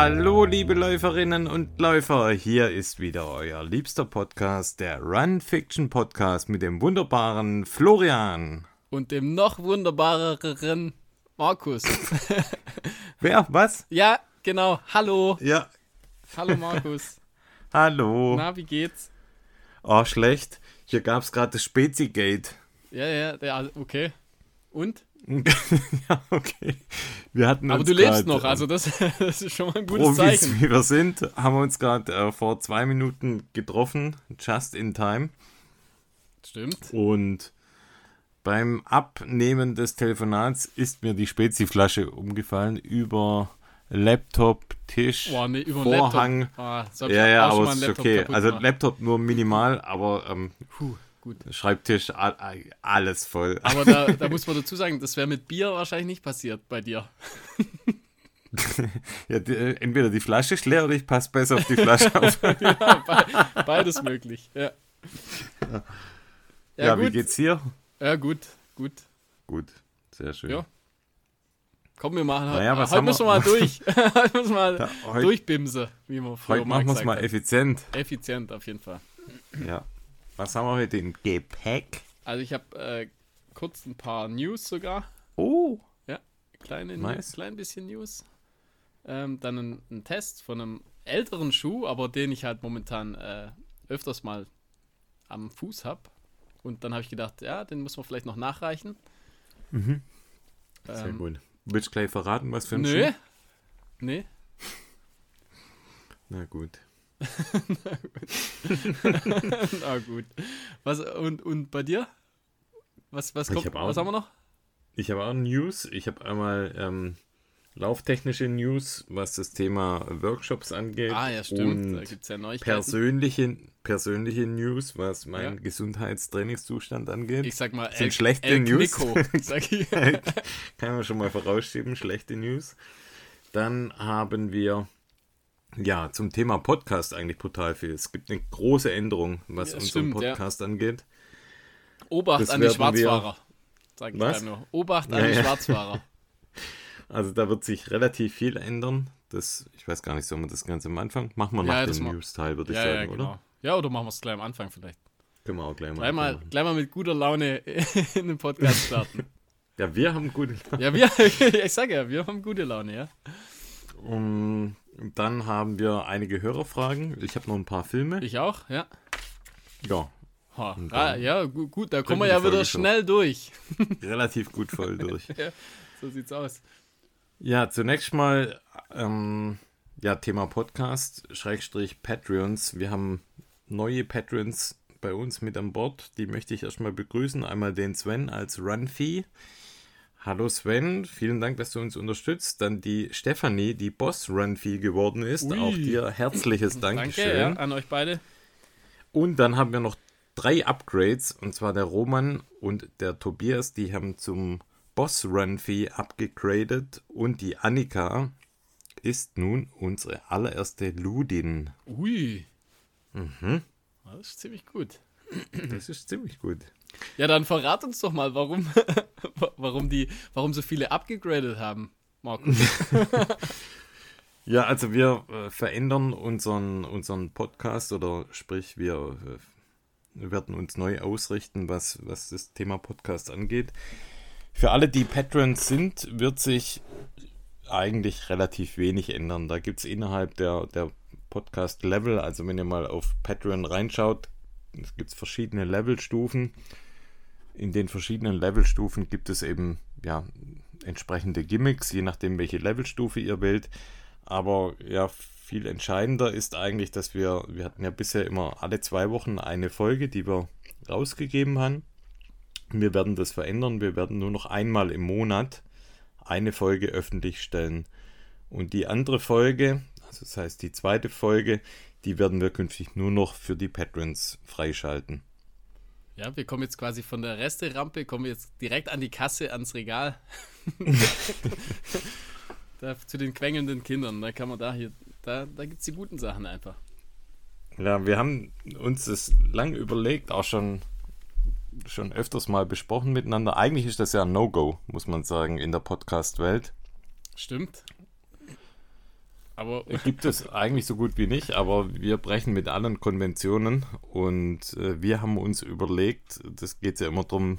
Hallo liebe Läuferinnen und Läufer, hier ist wieder euer liebster Podcast, der Run-Fiction-Podcast mit dem wunderbaren Florian. Und dem noch wunderbareren Markus. Wer? Was? Ja, genau. Hallo. Ja. Hallo Markus. Hallo. Na, wie geht's? Oh, schlecht. Hier gab's gerade das Spezi-Gate. Ja, okay. Und? Ja, okay. Wir hatten aber du lebst noch, also das ist schon mal ein gutes Zeichen. Wie wir sind, haben wir uns gerade vor 2 Minuten getroffen, just in time. Stimmt. Und beim Abnehmen des Telefonats ist mir die Spezi-Flasche umgefallen über Laptop, Tisch, über Vorhang. Laptop. Ja, aber es ist okay. Also Laptop nur minimal, aber gut. Schreibtisch, alles voll. Aber da muss man dazu sagen, das wäre mit Bier wahrscheinlich nicht passiert bei dir. Ja, entweder die Flasche ist leer oder ich passe besser auf die Flasche auf. Ja, beides möglich. Ja, ja wie geht's hier? Ja, gut. Gut, sehr schön. Ja. Komm, wir machen halt. Naja, heute müssen wir mal durch. Heute müssen wir mal durchbimsen, wie man früher mal gesagt hat. Heute machen wir es mal effizient. Effizient, auf jeden Fall. Ja. Was haben wir heute im Gepäck? Also ich habe kurz ein paar News sogar. Oh! Ja, News, klein bisschen News. Dann ein Test von einem älteren Schuh, aber den ich halt momentan öfters mal am Fuß habe. Und dann habe ich gedacht, ja, den muss man vielleicht noch nachreichen. Mhm. Sehr gut. Willst du gleich verraten, was für ein Schuh? Nee. Na gut. Na gut. Was, und bei dir? Was kommt? Was haben wir noch? Ich habe auch News. Ich habe einmal lauftechnische News, was das Thema Workshops angeht. Ah ja, stimmt. Und da gibt es ja Neuigkeiten. Persönliche News, was meinen Gesundheitstrainingszustand angeht. Ich sag mal, das sind schlechte News. Sag ich. Kann man schon mal vorausschieben, schlechte News. Dann haben wir ja, zum Thema Podcast eigentlich brutal viel. Es gibt eine große Änderung, was unseren Podcast angeht. Obacht an die Schwarzfahrer, sage ich da nur. Obacht an die Schwarzfahrer. Also da wird sich relativ viel ändern. Ich weiß gar nicht, sollen wir das Ganze am Anfang? Machen wir nach dem News-Teil, würde ich sagen, genau. Oder? Ja, oder machen wir es gleich am Anfang vielleicht. Können wir auch gleich mal mit guter Laune in den Podcast starten. Ja, wir haben gute Laune. Ja, ich sage ja, wir haben gute Laune, ja. Dann haben wir einige Hörerfragen. Ich habe noch ein paar Filme. Ich auch, ja. Ja. Ja, gut, da kommen wir ja wieder schnell durch. Relativ gut voll durch. Ja, so sieht's aus. Ja, zunächst mal Thema Podcast, / Patreons. Wir haben neue Patreons bei uns mit an Bord. Die möchte ich erstmal begrüßen. Einmal den Sven als Runfee. Hallo Sven, vielen Dank, dass du uns unterstützt. Dann die Stefanie, die Boss-Runfee geworden ist. Ui. Auch dir herzliches Dankeschön. Danke an euch beide. Und dann haben wir noch 3 Upgrades, und zwar der Roman und der Tobias, die haben zum Boss-Runfee abgegradet. Und die Annika ist nun unsere allererste Ludin. Ui. Mhm. Das ist ziemlich gut. Das ist ziemlich gut. Ja, dann verrat uns doch mal, warum so viele abgegradet haben, Markus. Ja, also wir verändern unseren Podcast, oder sprich, wir werden uns neu ausrichten, was das Thema Podcast angeht. Für alle, die Patrons sind, wird sich eigentlich relativ wenig ändern. Da gibt es innerhalb der Podcast-Level, also wenn ihr mal auf Patreon reinschaut, es gibt verschiedene Levelstufen. In den verschiedenen Levelstufen gibt es eben entsprechende Gimmicks, je nachdem welche Levelstufe ihr wählt. Aber ja, viel entscheidender ist eigentlich, dass wir hatten ja bisher immer alle 2 Wochen eine Folge, die wir rausgegeben haben. Wir werden das verändern. Wir werden nur noch einmal im Monat eine Folge öffentlich stellen. Und die andere Folge, also das heißt die zweite Folge, die werden wir künftig nur noch für die Patrons freischalten. Ja, wir kommen jetzt quasi von der Resterampe, kommen jetzt direkt an die Kasse, ans Regal. Da, zu den quengelnden Kindern, da kann man da gibt es die guten Sachen einfach. Ja, wir haben uns das lang überlegt, auch schon öfters mal besprochen miteinander. Eigentlich ist das ja ein No-Go, muss man sagen, in der Podcast-Welt. Stimmt. Aber gibt es eigentlich so gut wie nicht, aber wir brechen mit allen Konventionen und wir haben uns überlegt, das geht ja immer darum,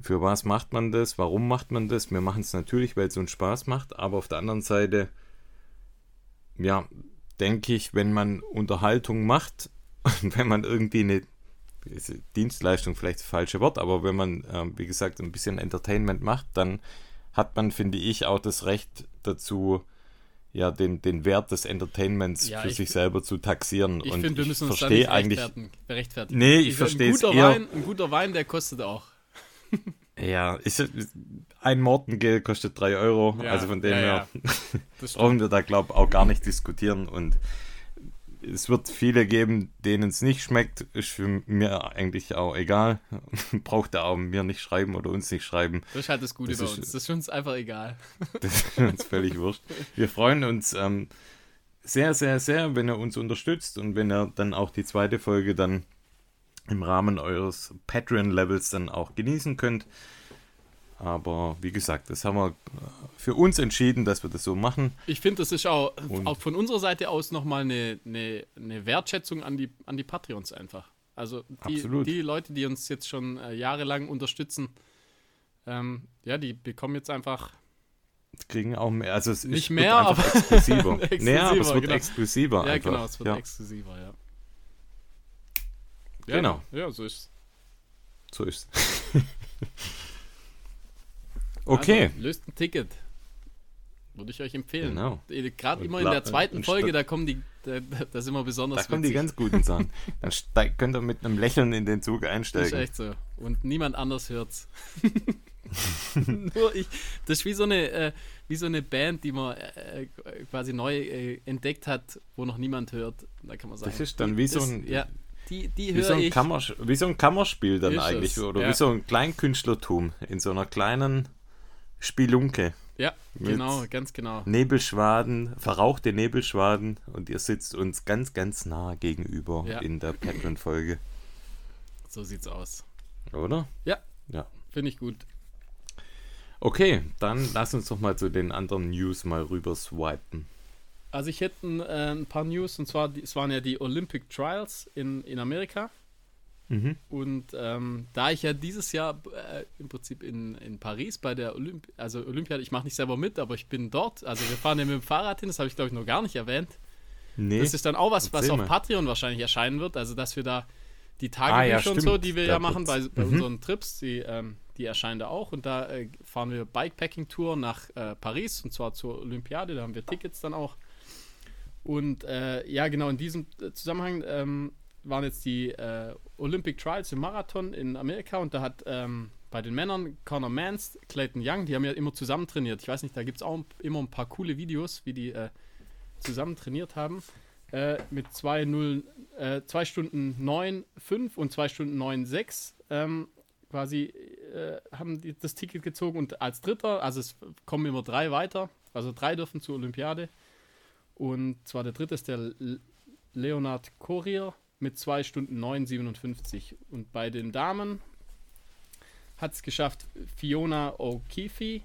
für was macht man das, warum macht man das? Wir machen es natürlich, weil es uns Spaß macht, aber auf der anderen Seite, ja, denke ich, wenn man Unterhaltung macht und wenn man irgendwie eine Dienstleistung, vielleicht das falsche Wort, aber wenn man, wie gesagt, ein bisschen Entertainment macht, dann hat man, finde ich, auch das Recht dazu, ja, den Wert des Entertainments ja, für sich selber zu taxieren. Ich finde, wir müssen uns da nicht rechtfertigen. Nee, ich verstehe es eher. Ein guter Wein, der kostet auch. Ja, ein Mortengel kostet 3 Euro, ja, also von dem her brauchen wir da, glaube ich, auch gar nicht diskutieren. Und es wird viele geben, denen es nicht schmeckt, ist für mir eigentlich auch egal. Braucht er auch mir nicht schreiben oder uns nicht schreiben. Das ist halt das Gute bei uns, das ist uns einfach egal. Das ist uns völlig wurscht. Wir freuen uns sehr, sehr, sehr, wenn ihr uns unterstützt und wenn ihr dann auch die zweite Folge dann im Rahmen eures Patreon-Levels dann auch genießen könnt. Aber wie gesagt, das haben wir für uns entschieden, dass wir das so machen. Ich finde, das ist auch von unserer Seite aus nochmal eine Wertschätzung an die Patreons einfach. Also die Leute, die uns jetzt schon jahrelang unterstützen, die bekommen jetzt einfach... Kriegen auch mehr, also es nicht mehr, aber exklusiver. Naja, aber es wird exklusiver. Ja, genau, es wird exklusiver, ja. Ja, genau. Ja, so ist es. So ist es. Okay. Also, löst ein Ticket. Würde ich euch empfehlen. Genau. Gerade immer in der zweiten Folge, da sind wir besonders witzig. Da kommen die ganz guten Sachen. Dann könnt ihr mit einem Lächeln in den Zug einsteigen. Das ist echt so. Und niemand anders hört's. Nur ich. Das ist wie so eine Band, die man quasi neu entdeckt hat, wo noch niemand hört. Da kann man sagen. Das ist dann wie so ein Kammerspiel dann eigentlich. Oder wie so ein Kleinkünstlertum in so einer kleinen Spielunke. Ja, genau, ganz genau. Nebelschwaden, verrauchte Nebelschwaden und ihr sitzt uns ganz, ganz nah gegenüber in der Patreon-Folge. So sieht's aus. Oder? Ja. Finde ich gut. Okay, dann lass uns doch mal zu den anderen News mal rüber swipen. Also ich hätte ein paar News, und zwar, es waren ja die Olympic Trials in Amerika. Mhm. Und da ich ja dieses Jahr im Prinzip in Paris bei der Olympiade, ich mache nicht selber mit, aber ich bin dort, also wir fahren ja mit dem Fahrrad hin, das habe ich, glaube ich, noch gar nicht erwähnt. Nee. Das ist dann auch was auf Patreon wahrscheinlich erscheinen wird, also dass wir da die Tagebücher und so, die wir machen bei unseren Trips, die erscheinen da auch, und da fahren wir Bikepacking-Tour nach Paris, und zwar zur Olympiade, da haben wir Tickets dann auch. Und genau, in diesem Zusammenhang waren jetzt die Olympic Trials im Marathon in Amerika, und da hat bei den Männern Conor Mans, Clayton Young, die haben ja immer zusammen trainiert. Ich weiß nicht, da gibt es auch immer ein paar coole Videos, wie die zusammen trainiert haben. Mit 2 Stunden 9,5 und 2 Stunden 9,6 haben die das Ticket gezogen, und als Dritter, also es kommen immer 3 weiter, also 3 dürfen zur Olympiade. Und zwar der dritte ist der Leonard Corrier mit 2 Stunden 9,57. Und bei den Damen hat es geschafft Fiona O'Keefe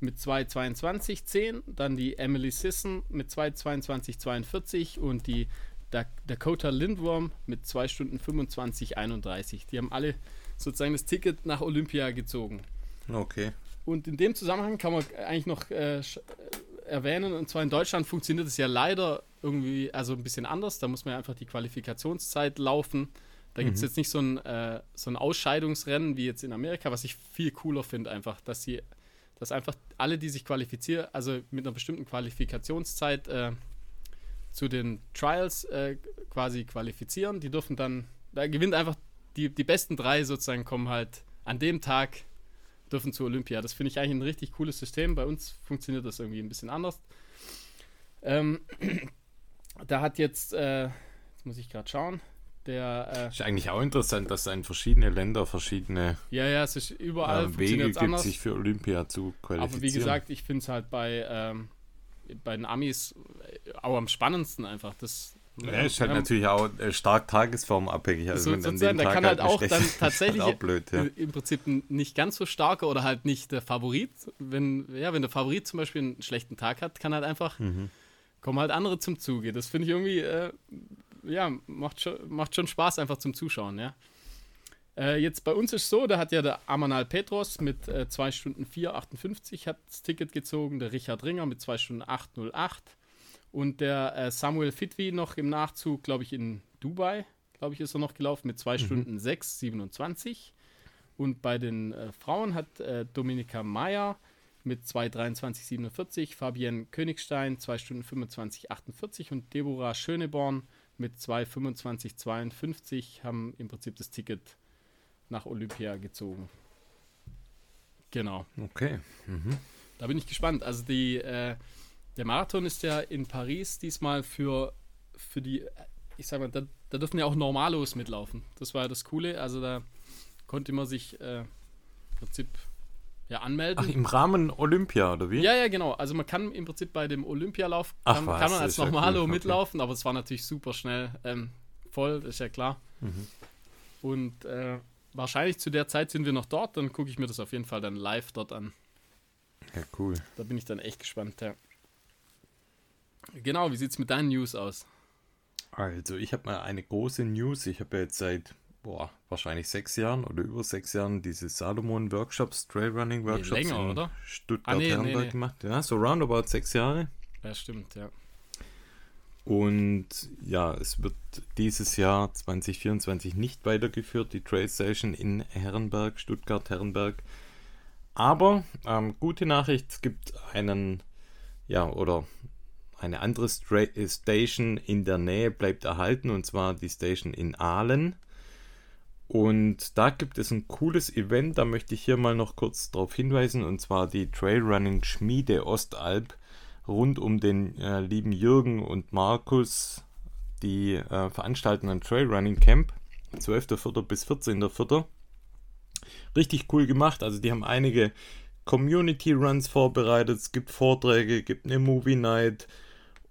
mit 2,22,10. Dann die Emily Sisson mit 2,22,42. Und die Dakota Lindworm mit 2 Stunden 25,31. Die haben alle sozusagen das Ticket nach Olympia gezogen. Okay. Und in dem Zusammenhang kann man eigentlich noch... erwähnen, und zwar in Deutschland funktioniert es ja leider irgendwie, also ein bisschen anders, da muss man ja einfach die Qualifikationszeit laufen, da gibt es jetzt nicht so ein Ausscheidungsrennen wie jetzt in Amerika, was ich viel cooler finde einfach, dass einfach alle, die sich qualifizieren, also mit einer bestimmten Qualifikationszeit zu den Trials quasi qualifizieren, die dürfen dann, da gewinnt einfach die besten 3 sozusagen, kommen halt an dem Tag, dürfen zu Olympia. Das finde ich eigentlich ein richtig cooles System. Bei uns funktioniert das irgendwie ein bisschen anders. Da hat jetzt muss ich gerade schauen, der... ist eigentlich auch interessant, dass es in verschiedene Länder verschiedene es ist überall Wege gibt, sich für Olympia zu qualifizieren. Aber wie gesagt, ich finde es halt bei den Amis auch am spannendsten einfach, das... Ja, ist halt natürlich auch stark tagesformabhängig. Also so, wenn dann da kann halt auch dann tatsächlich auch blöd, im Prinzip nicht ganz so starker oder halt nicht der Favorit. Wenn der Favorit zum Beispiel einen schlechten Tag hat, kann halt einfach kommen halt andere zum Zuge. Das finde ich irgendwie, macht schon Spaß einfach zum Zuschauen, ja. Jetzt bei uns ist so, da hat ja der Amanal Petros mit 2 Stunden 4,58 hat das Ticket gezogen, der Richard Ringer mit 2 Stunden 8,08 und der Samuel Fitwi noch im Nachzug, glaube ich, in Dubai, glaube ich, ist er noch gelaufen mit 2 Stunden 6,27 und bei den Frauen hat Dominika Meyer mit 2,23,47, Fabienne Königstein 2 Stunden 25,48 und Deborah Schöneborn mit 2,25,52 haben im Prinzip das Ticket nach Olympia gezogen. Genau. Okay. Mhm. Da bin ich gespannt. Also der Marathon ist ja in Paris diesmal für die, ich sag mal, da dürfen ja auch Normalos mitlaufen. Das war ja das Coole. Also da konnte man sich im Prinzip ja anmelden. Ach, im Rahmen Olympia, oder wie? Ja, genau. Also man kann im Prinzip bei dem Olympialauf kann man als Normalo mitlaufen, aber es war natürlich super schnell voll, ist ja klar. Mhm. Und wahrscheinlich zu der Zeit sind wir noch dort, dann gucke ich mir das auf jeden Fall dann live dort an. Ja, cool. Da bin ich dann echt gespannt, ja. Genau, wie sieht es mit deinen News aus? Also, ich habe mal eine große News. Ich habe ja jetzt seit wahrscheinlich 6 Jahren oder über 6 Jahren diese Salomon-Workshops, Trailrunning-Workshops länger, oder? Stuttgart Herrenberg gemacht. Ja, so roundabout 6 Jahre. Ja, stimmt, ja. Und ja, es wird dieses Jahr 2024 nicht weitergeführt, die Trail Station in Herrenberg, Stuttgart-Herrenberg. Aber gute Nachricht, es gibt eine andere Station in der Nähe bleibt erhalten, und zwar die Station in Aalen. Und da gibt es ein cooles Event, da möchte ich hier mal noch kurz darauf hinweisen, und zwar die Trailrunning Schmiede Ostalb rund um den lieben Jürgen und Markus, die veranstalten ein Trailrunning Camp, 12.04. bis 14.04. Richtig cool gemacht, also die haben einige Community Runs vorbereitet, es gibt Vorträge, gibt eine Movie Night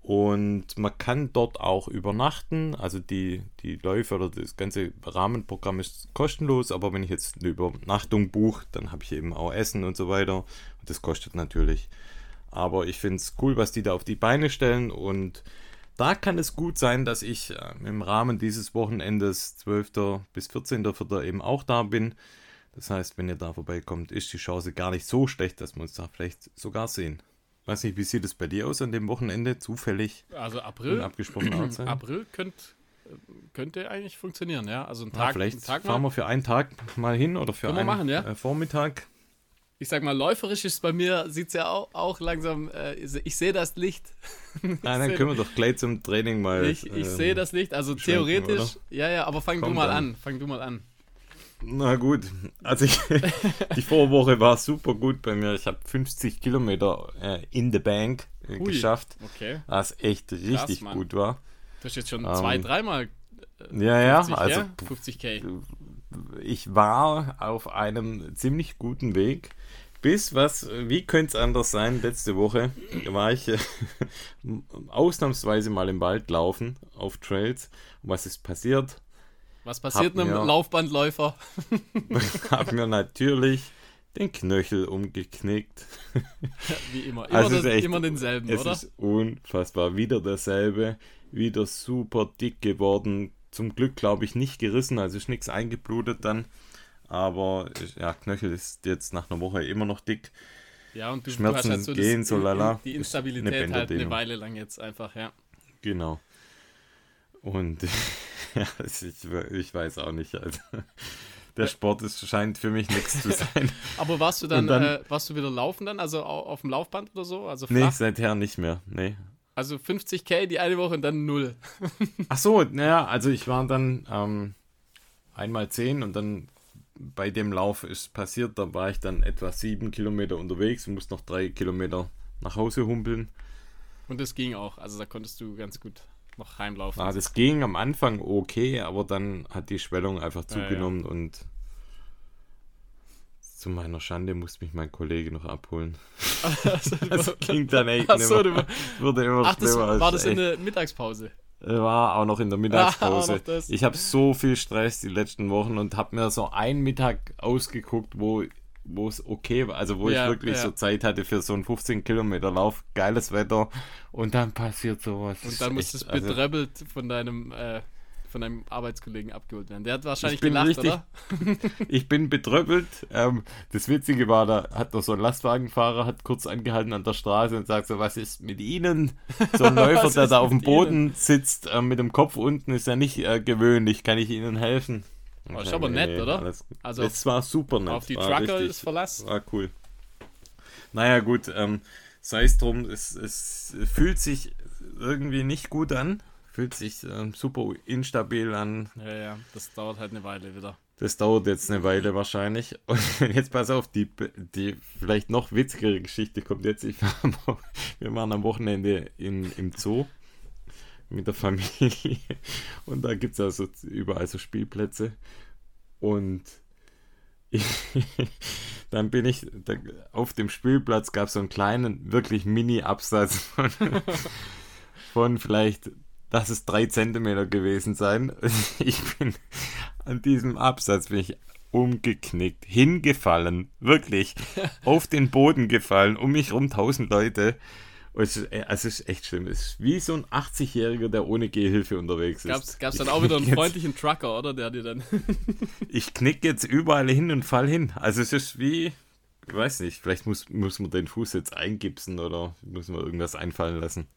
und man kann dort auch übernachten, also die Läufe oder das ganze Rahmenprogramm ist kostenlos, aber wenn ich jetzt eine Übernachtung buche, dann habe ich eben auch Essen und so weiter und das kostet natürlich. Aber ich finde es cool, was die da auf die Beine stellen, und da kann es gut sein, dass ich im Rahmen dieses Wochenendes 12. bis 14.04. eben auch da bin. Das heißt, wenn ihr da vorbeikommt, ist die Chance gar nicht so schlecht, dass wir uns da vielleicht sogar sehen. Weiß nicht, wie sieht es bei dir aus an dem Wochenende? Zufällig? Also April? April könnte eigentlich funktionieren, ja. Also vielleicht fahren wir für einen Tag mal hin oder für einen Vormittag. Ich sag mal, läuferisch ist bei mir, sieht es ja auch langsam, ich sehe das Licht. Dann können wir doch gleich zum Training mal. Ich sehe das Licht, also theoretisch, oder? Ja, aber fang du mal an. Na gut, also die Vorwoche war super gut bei mir. Ich habe 50 Kilometer in the bank geschafft, okay. Was echt richtig krass, gut war. Du hast jetzt schon 2-3 Mal 50, also 50k. Ich war auf einem ziemlich guten Weg, wie könnte es anders sein, letzte Woche war ich ausnahmsweise mal im Wald laufen, auf Trails. Und was ist passiert? Was passiert einem Laufbandläufer? Ich habe mir natürlich den Knöchel umgeknickt. Ja, wie immer. Also immer denselben, oder? Es ist unfassbar. Wieder derselbe. Wieder super dick geworden. Zum Glück, glaube ich, nicht gerissen, also ist nichts eingeblutet dann. Aber ja, Knöchel ist jetzt nach einer Woche immer noch dick. Ja, und du Schmerzen hast halt so gehen, das, so lala. Die Instabilität halt eine Weile lang jetzt einfach, ja. Genau. Und ja, ich weiß auch nicht, also der Sport scheint für mich nichts zu sein. Aber warst du dann warst du wieder laufen dann, also auf dem Laufband oder so? Also flach? Nee, seither nicht mehr, nee. Also 50k die eine Woche und dann 0. Ach so, also ich war dann einmal 10 und dann bei dem Lauf ist passiert, da war ich dann etwa 7 Kilometer unterwegs und musste noch 3 Kilometer nach Hause humpeln. Und das ging auch, also da konntest du ganz gut noch heimlaufen. Ah, das ging am Anfang okay, aber dann hat die Schwellung einfach zugenommen und zu meiner Schande musste mich mein Kollege noch abholen. Also, das ging dann echt nimmer. Wurde immer schlimmer. War das in der Mittagspause? War auch noch in der Mittagspause. Ich habe so viel Stress die letzten Wochen und habe mir so einen Mittag ausgeguckt, wo wo es okay war, also wo ich wirklich so Zeit hatte für so einen 15-Kilometer-Lauf, geiles Wetter und dann passiert sowas. Und dann musst du bedröppelt von deinem Arbeitskollegen abgeholt werden. Der hat wahrscheinlich gelacht, richtig, oder? Ich bin bedröppelt. Das Witzige war, da hat noch so ein Lastwagenfahrer hat kurz angehalten an der Straße und sagt so, was ist mit Ihnen? So ein Läufer, der da auf dem Boden sitzt, mit dem Kopf unten, ist ja nicht gewöhnlich. Kann ich Ihnen helfen? War okay, aber nett, oder? Also es war super nett. Auf die Trucker ist Verlass. War cool. Naja, gut. Sei es drum, es fühlt sich irgendwie nicht gut an. Fühlt sich super instabil an. Ja, das dauert halt eine Weile wieder. Das dauert jetzt eine Weile wahrscheinlich. Und jetzt pass auf, die vielleicht noch witzigere Geschichte kommt jetzt. Wir waren am Wochenende im Zoo mit der Familie und da gibt es also überall so Spielplätze. Und dann bin ich auf dem Spielplatz, gab es so einen kleinen, wirklich Mini-Absatz von vielleicht... Lass es 3 Zentimeter gewesen sein. Ich bin an diesem Absatz umgeknickt, hingefallen, wirklich auf den Boden gefallen, um mich rum 1000 Leute. Und es ist echt schlimm. Es ist wie so ein 80-Jähriger, der ohne Gehhilfe unterwegs ist. Gab's dann auch wieder einen freundlichen Trucker, oder? Der dir dann. Ich knick jetzt überall hin und fall hin. Also es ist wie, ich weiß nicht, vielleicht muss man den Fuß jetzt eingipsen oder muss man irgendwas einfallen lassen.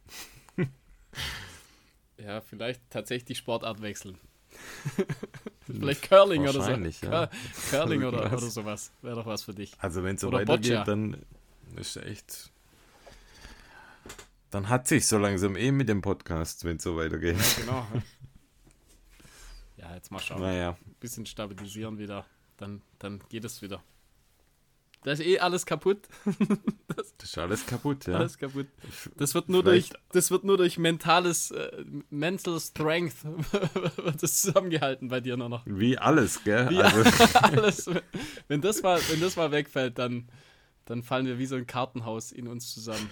Ja, vielleicht tatsächlich die Sportart wechseln. Vielleicht Curling oder so. Wahrscheinlich, ja. Curling oder sowas. Wäre doch was für dich. Also wenn es so weitergeht, dann ist echt... Dann hat sich so langsam mit dem Podcast, wenn es so weitergeht. Ja, genau. Ja, jetzt mal schauen. Naja. Ein bisschen stabilisieren wieder. Dann geht es wieder. Da ist alles kaputt. Das ist alles kaputt, ja. Alles kaputt. Das wird nur durch mentales Mental Strength wird das zusammengehalten bei dir noch. Wie alles, gell? Wie also. Alles. Wenn das mal wegfällt, dann fallen wir wie so ein Kartenhaus in uns zusammen.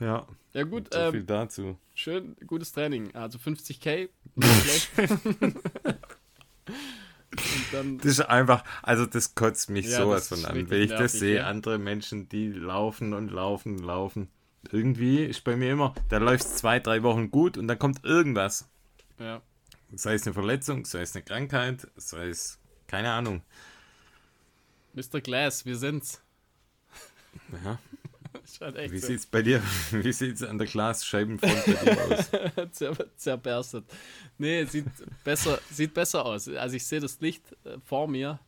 Ja. Ja gut. So viel dazu. Schön, gutes Training. Also 50k. Dann, das ist einfach, also das kotzt mich sowas von an, wenn ich das sehe, andere Menschen, die laufen und laufen und laufen. Irgendwie ist bei mir immer, da läuft es 2-3 Wochen gut und dann kommt irgendwas. Ja. Sei es eine Verletzung, sei es eine Krankheit, sei es, keine Ahnung. Mr. Glass, wir sind's. Ja. Echt wie so. Sieht's bei dir, wie sieht's an der Glasscheibenfront bei dir aus? Zerberstet. Nee, sieht besser aus. Also ich sehe das Licht vor mir.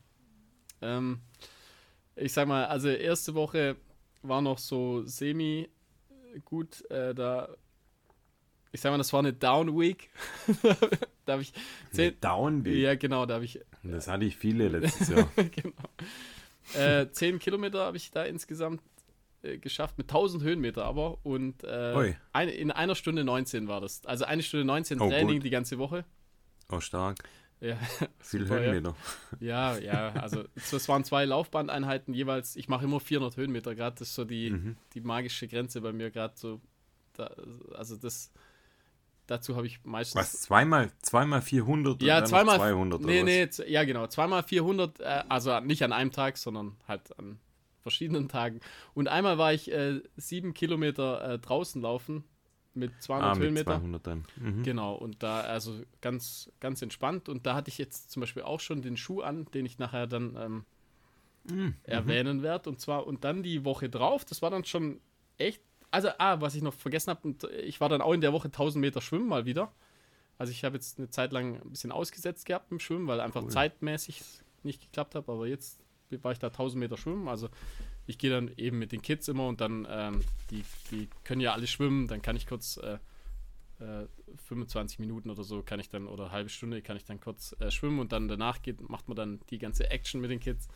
Ich sag mal, also erste Woche war noch so semi gut. Ich sag mal, das war eine Down Week. Da habe ich Down Week? Ja, genau, da habe ich. Das hatte ich viele letztes Jahr. Genau. 10 Kilometer habe ich da insgesamt geschafft mit 1000 Höhenmeter aber und in einer Stunde 19 war das. Also eine Stunde 19 Training gut. Die ganze Woche. Oh, stark. Ja, viel super, Höhenmeter. Ja, also das waren 2 Laufbandeinheiten jeweils. Ich mache immer 400 Höhenmeter gerade. Das ist so die magische Grenze bei mir gerade so. Da, also das... Dazu habe ich meistens... Was, zweimal 400 ja, und zweimal 200 oder was? Ja, genau. Zweimal 400, also nicht an einem Tag, sondern halt an verschiedenen Tagen. Und einmal war ich 7 Kilometer draußen laufen mit 200 Höhenmeter. 200 dann. Mhm. Genau, und da also ganz, ganz entspannt. Und da hatte ich jetzt zum Beispiel auch schon den Schuh an, den ich nachher dann erwähnen werde. Und dann die Woche drauf, das war dann schon echt, also was ich noch vergessen habe, und ich war dann auch in der Woche 1000 Meter schwimmen mal wieder. Also ich habe jetzt eine Zeit lang ein bisschen ausgesetzt gehabt im Schwimmen, weil einfach zeitmäßig nicht geklappt habe, aber jetzt war ich da 1000 Meter schwimmen, also ich gehe dann eben mit den Kids immer und dann die können ja alle schwimmen, dann kann ich kurz 25 Minuten oder so kann ich dann, oder eine halbe Stunde kann ich dann kurz schwimmen und dann danach macht man dann die ganze Action mit den Kids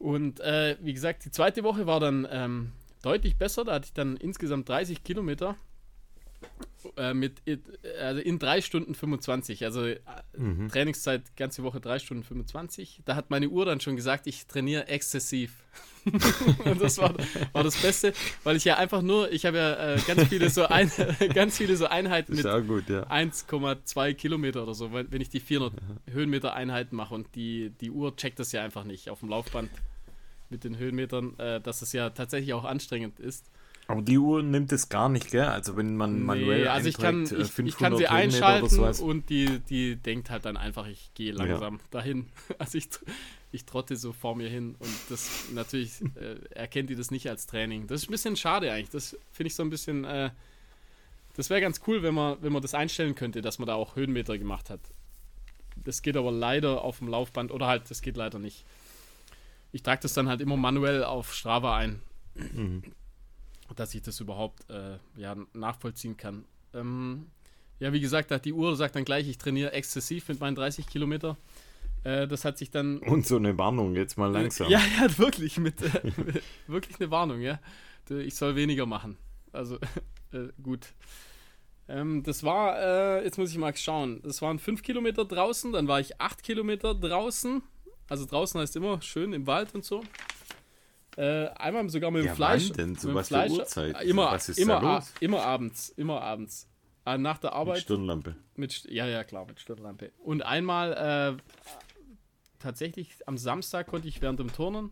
und wie gesagt, die zweite Woche war dann deutlich besser, da hatte ich dann insgesamt 30 Kilometer also in 3 Stunden 25, also Trainingszeit ganze Woche 3 Stunden 25. Da hat meine Uhr dann schon gesagt, ich trainiere exzessiv. Und das war das Beste, weil ich ja einfach nur, ich habe ja ganz viele so Einheiten mit gut, ja. 1,2 Kilometer oder so, wenn ich die 400 Höhenmeter Einheiten mache und die Uhr checkt das ja einfach nicht auf dem Laufband mit den Höhenmetern, dass es ja tatsächlich auch anstrengend ist. Aber die Uhr nimmt es gar nicht, gell? Also wenn man manuell einträgt, 500 Höhenmeter. Ich kann sie einschalten oder so, und die denkt halt dann einfach, ich gehe langsam dahin. Also ich trotte so vor mir hin und das natürlich erkennt die das nicht als Training. Das ist ein bisschen schade eigentlich. Das finde ich so ein bisschen, das wäre ganz cool, wenn man das einstellen könnte, dass man da auch Höhenmeter gemacht hat. Das geht aber leider auf dem Laufband oder halt, das geht leider nicht. Ich trage das dann halt immer manuell auf Strava ein. Mhm. Dass ich das überhaupt nachvollziehen kann. Wie gesagt, die Uhr sagt dann gleich, ich trainiere exzessiv mit meinen 30 Kilometer. Das hat sich dann... Und so eine Warnung, jetzt mal langsam. Ja, wirklich. Wirklich eine Warnung, ja. Ich soll weniger machen. Also, gut. Das war, jetzt muss ich mal schauen, das waren 5 Kilometer draußen, dann war ich 8 Kilometer draußen. Also draußen heißt immer schön im Wald und so. Einmal sogar mit dem Fleisch. Wann denn? So was für Uhrzeit? Immer abends. Nach der Arbeit. Mit Stirnlampe. Mit Stirnlampe. Und einmal tatsächlich am Samstag konnte ich während dem Turnen,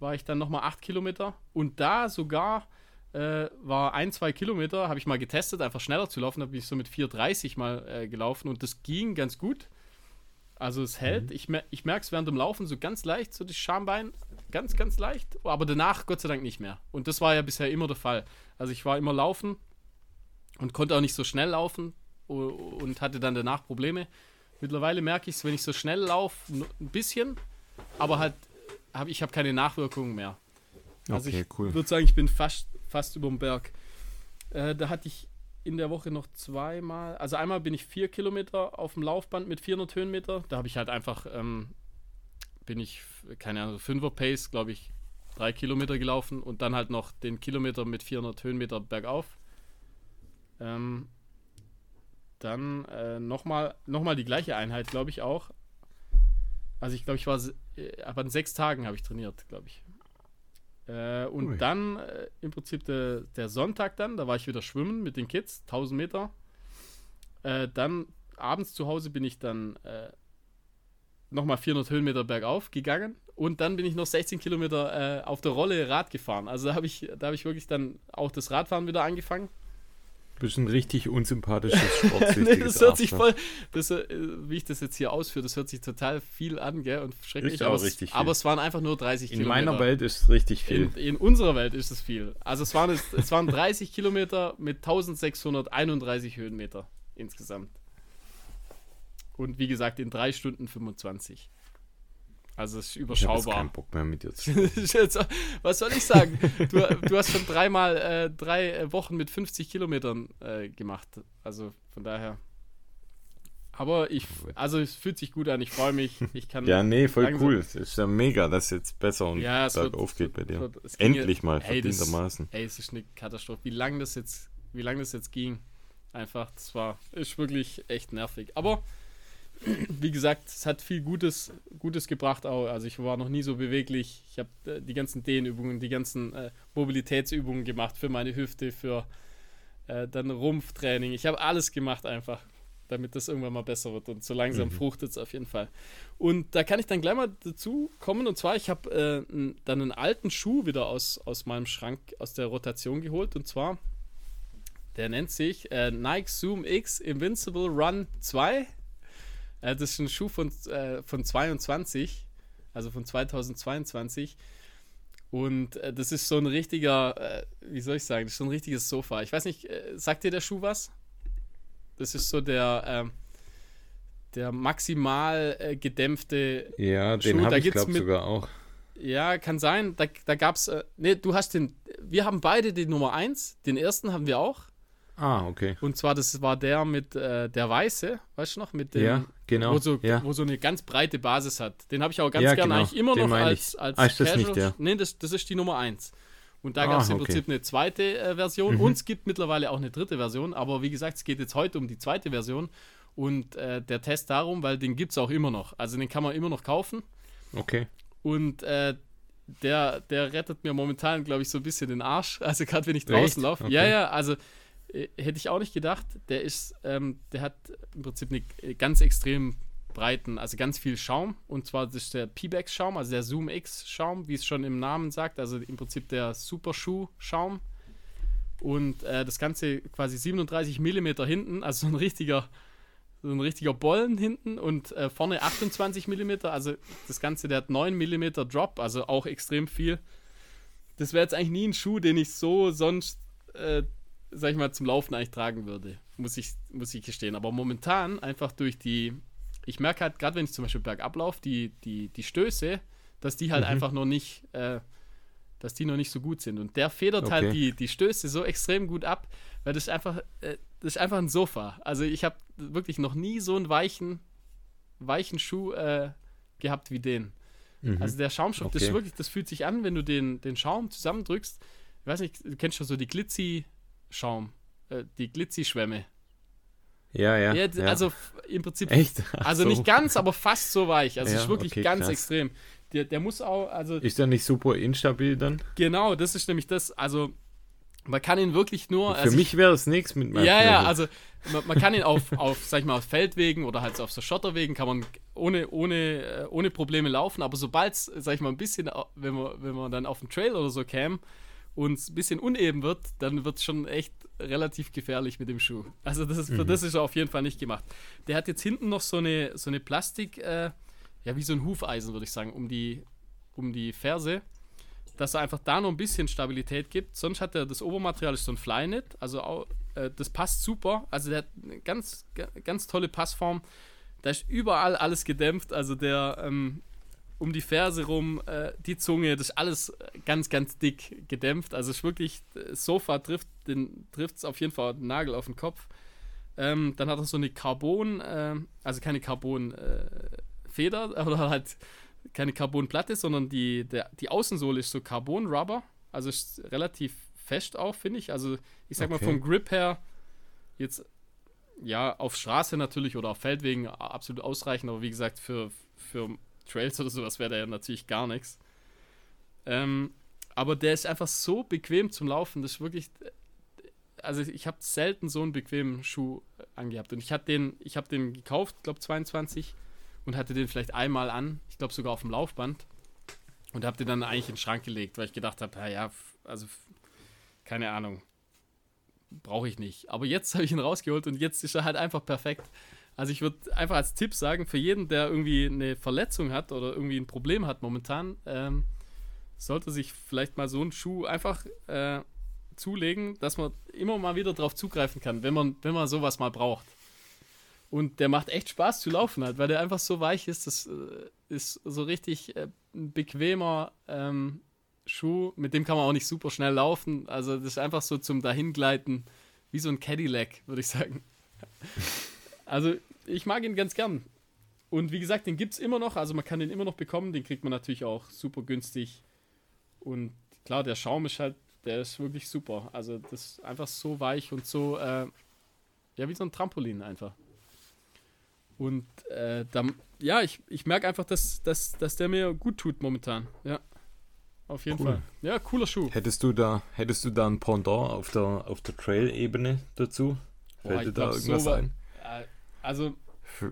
war ich dann nochmal 8 Kilometer. Und da sogar war 1-2 Kilometer, habe ich mal getestet, einfach schneller zu laufen. Da bin ich so mit 4,30 mal gelaufen und das ging ganz gut. Also es hält, ich merke es während dem Laufen so ganz leicht, so das Schambein, ganz, ganz leicht, aber danach Gott sei Dank nicht mehr. Und das war ja bisher immer der Fall. Also ich war immer laufen und konnte auch nicht so schnell laufen und hatte dann danach Probleme. Mittlerweile merke ich es, wenn ich so schnell laufe, ein bisschen, aber halt, ich habe keine Nachwirkungen mehr. Also okay, ich würde sagen, ich bin fast über dem Berg. Da hatte ich in der Woche noch zweimal, also einmal bin ich 4 Kilometer auf dem Laufband mit 400 Höhenmeter, da habe ich halt einfach, keine Ahnung, 5er-Pace, glaube ich, 3 Kilometer gelaufen und dann halt noch den Kilometer mit 400 Höhenmeter bergauf. Dann nochmal die gleiche Einheit, glaube ich auch. Also ich glaube, ich war, aber an 6 Tagen habe ich trainiert, glaube ich. Und dann im Prinzip der Sonntag dann, da war ich wieder schwimmen mit den Kids, 1000 Meter. Dann abends zu Hause bin ich dann nochmal 400 Höhenmeter bergauf gegangen und dann bin ich noch 16 Kilometer auf der Rolle Rad gefahren. Also da habe ich wirklich dann auch das Radfahren wieder angefangen. Bisschen richtig unsympathisches sportsüchtiges nee, das hört sich voll, wie ich das jetzt hier ausführe, das hört sich total viel an, gell, und schrecklich aus. Aber es waren einfach nur 30 Kilometer. In meiner Welt ist es richtig viel. In unserer Welt ist es viel. Also es waren 30 Kilometer mit 1631 Höhenmeter insgesamt. Und wie gesagt, in 3 Stunden 25. Also es ist überschaubar. Ich habe keinen Bock mehr mit dir zu sprechen. Was soll ich sagen? Du hast schon 3 Wochen mit 50 Kilometern gemacht. Also von daher. Aber es fühlt sich gut an. Ich freue mich. Ja, nee, voll langsam. Cool. Es ist ja mega, dass es jetzt besser und bergauf geht bei dir. Endlich mal, verdientermaßen. Ey, es ist eine Katastrophe. Wie lange das jetzt ging. Einfach, ist wirklich echt nervig. Aber wie gesagt, es hat viel Gutes gebracht auch. Also ich war noch nie so beweglich. Ich habe die ganzen Dehnübungen, die ganzen Mobilitätsübungen gemacht für meine Hüfte, für dann Rumpftraining. Ich habe alles gemacht einfach, damit das irgendwann mal besser wird. Und so langsam fruchtet es auf jeden Fall. Und da kann ich dann gleich mal dazu kommen. Und zwar, ich habe dann einen alten Schuh wieder aus meinem Schrank, aus der Rotation geholt. Und zwar, der nennt sich Nike Zoom X Invincible Run 2. Das ist ein Schuh von 22, also von 2022. Und das ist so ein richtiger, wie soll ich sagen, das ist so ein richtiges Sofa. Ich weiß nicht, sagt dir der Schuh was? Das ist so der maximal gedämpfte Schuh. Ja, den habe ich, glaube ich, sogar auch. Ja, kann sein. Da gab es, wir haben beide den Nummer 1, den ersten haben wir auch. Ah, okay. Und zwar, das war der mit der Weiße, weißt du noch? Mit dem, ja, genau. Wo so eine ganz breite Basis hat. Den habe ich auch ganz gerne eigentlich immer den noch als ist das Casual. Nicht der? Nee, das ist die Nummer 1. Und da gab es im Prinzip eine zweite Version. Und es gibt mittlerweile auch eine dritte Version. Aber wie gesagt, es geht jetzt heute um die zweite Version. Und der Test darum, weil den gibt es auch immer noch. Also den kann man immer noch kaufen. Okay. Und der rettet mir momentan, glaube ich, so ein bisschen den Arsch. Also gerade wenn ich draußen laufe. Okay. Ja, also hätte ich auch nicht gedacht. Der ist, der hat im Prinzip eine ganz extrem breiten, also ganz viel Schaum. Und zwar das ist der P-Back-Schaum, also der Zoom-X-Schaum, wie es schon im Namen sagt. Also im Prinzip der Superschuh-Schaum. Und das Ganze quasi 37 mm hinten, also so ein richtiger Bollen hinten und vorne 28 mm, also das Ganze, der hat 9 mm Drop, also auch extrem viel. Das wäre jetzt eigentlich nie ein Schuh, den ich so sonst, sag ich mal, zum Laufen eigentlich tragen würde, muss ich gestehen. Aber momentan einfach durch die, ich merke halt, gerade wenn ich zum Beispiel bergab laufe, die Stöße, dass die halt einfach noch nicht... dass die noch nicht so gut sind. Und der federt halt die Stöße so extrem gut ab, weil das ist einfach ein Sofa. Also ich habe wirklich noch nie so einen weichen Schuh gehabt wie den. Mhm. Also der Schaumstoff, das ist wirklich, das fühlt sich an, wenn du den Schaum zusammendrückst. Ich weiß nicht, du kennst schon so die Glitzi-Schaum, die Glitzi-Schwämme. Ja. Also im Prinzip, echt? Also nicht ganz, aber fast so weich. Also es ist wirklich ganz krass. Extrem. Der muss auch, also... Ist der nicht super instabil dann? Genau, das ist nämlich das, also man kann ihn wirklich nur... Für mich wäre es nichts mit meinem Knöchel. Ja, also man kann ihn auf, sag ich mal, auf Feldwegen oder halt so auf so Schotterwegen kann man ohne Probleme laufen, aber sobald es, sag ich mal, ein bisschen, wenn man dann auf den Trail oder so käme und es ein bisschen uneben wird, dann wird es schon echt relativ gefährlich mit dem Schuh. Also das ist, für das ist er auf jeden Fall nicht gemacht. Der hat jetzt hinten noch so eine Plastik... ja, wie so ein Hufeisen, würde ich sagen, um die Ferse, dass er einfach da noch ein bisschen Stabilität gibt. Sonst hat er, das Obermaterial ist so ein Flyknit, also auch, das passt super. Also der hat eine ganz, ganz tolle Passform. Da ist überall alles gedämpft, also der um die Ferse rum, die Zunge, das ist alles ganz, ganz dick gedämpft. Also es ist wirklich, das Sofa trifft's auf jeden Fall den Nagel auf den Kopf. Dann hat er so eine Carbon, also keine Carbon, Feder, oder halt keine Carbonplatte, sondern die Außensohle ist so Carbon-Rubber, also ist relativ fest auch, finde ich. Also ich sag mal vom Grip her jetzt, ja, auf Straße natürlich oder auf Feldwegen absolut ausreichend, aber wie gesagt, für Trails oder sowas wäre der ja natürlich gar nichts. Aber der ist einfach so bequem zum Laufen, das ist wirklich, also ich habe selten so einen bequemen Schuh angehabt und ich habe den gekauft, glaube 22 und hatte den vielleicht einmal an, ich glaube sogar auf dem Laufband und habe den dann eigentlich in den Schrank gelegt, weil ich gedacht habe, naja, also keine Ahnung, brauche ich nicht. Aber jetzt habe ich ihn rausgeholt und jetzt ist er halt einfach perfekt. Also ich würde einfach als Tipp sagen, für jeden, der irgendwie eine Verletzung hat oder irgendwie ein Problem hat momentan, sollte sich vielleicht mal so einen Schuh einfach zulegen, dass man immer mal wieder drauf zugreifen kann, wenn man sowas mal braucht. Und der macht echt Spaß zu laufen halt, weil der einfach so weich ist. Das ist so richtig ein bequemer Schuh. Mit dem kann man auch nicht super schnell laufen. Also das ist einfach so zum Dahingleiten, wie so ein Cadillac, würde ich sagen. Also ich mag ihn ganz gern. Und wie gesagt, den gibt es immer noch. Also man kann den immer noch bekommen. Den kriegt man natürlich auch super günstig. Und klar, der Schaum ist halt, der ist wirklich super. Also das ist einfach so weich und so, ja, wie so ein Trampolin einfach. Und dann, ja, ich merke einfach, dass der mir gut tut momentan. Ja, auf jeden Fall. Ja, cooler Schuh. Hättest du da ein Pendant auf der Trail-Ebene dazu? Fällt dir da irgendwas ein? Also,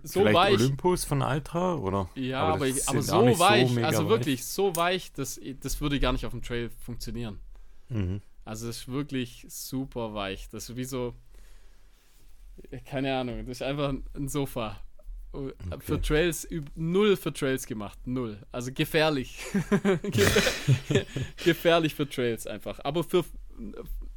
so vielleicht weich. Olympus von Altra, oder? Ja, aber so weich, so also wirklich so weich, das würde gar nicht auf dem Trail funktionieren. Mhm. Also, es ist wirklich super weich. Das ist wie so, keine Ahnung, das ist einfach ein Sofa. Okay. Für Trails, null für Trails gemacht, null. Also gefährlich. Gefährlich für Trails einfach. Aber für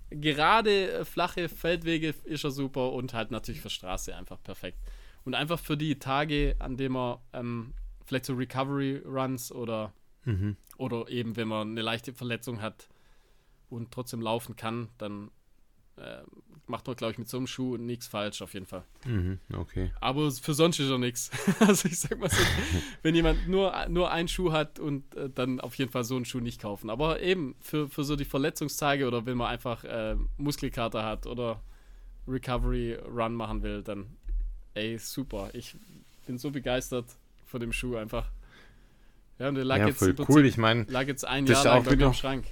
gerade flache Feldwege ist er super und halt natürlich für Straße einfach perfekt. Und einfach für die Tage, an denen man vielleicht so Recovery-Runs oder eben, wenn man eine leichte Verletzung hat und trotzdem laufen kann, dann macht man, glaube ich, mit so einem Schuh nichts falsch, auf jeden Fall. Mhm, okay. Aber für sonst ist auch nichts. Also ich sag mal so, wenn jemand nur einen Schuh hat und dann auf jeden Fall so einen Schuh nicht kaufen. Aber eben für so die Verletzungstage oder wenn man einfach Muskelkater hat oder Recovery Run machen will, dann super. Ich bin so begeistert von dem Schuh einfach. Ja, und der lag jetzt voll cool. Ich meine, lag jetzt ein Jahr lang bei mir im Schrank.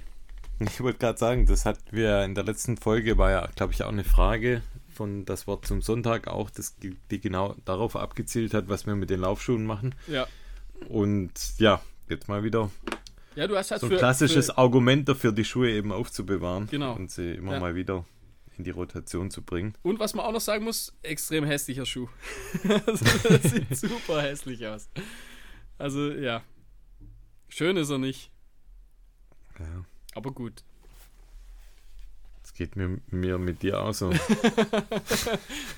Ich wollte gerade sagen, das hatten wir in der letzten Folge, war ja, glaube ich, auch eine Frage von Das Wort zum Sonntag auch, die genau darauf abgezielt hat, was wir mit den Laufschuhen machen. Ja. Und ja, jetzt mal wieder ja, du hast halt so ein klassisches Argument dafür, die Schuhe eben aufzubewahren, genau, und sie immer mal wieder in die Rotation zu bringen. Und was man auch noch sagen muss, extrem hässlicher Schuh. Das sieht super hässlich aus. Also ja, schön ist er nicht. Ja. Aber gut. Das geht mir mit dir auch so.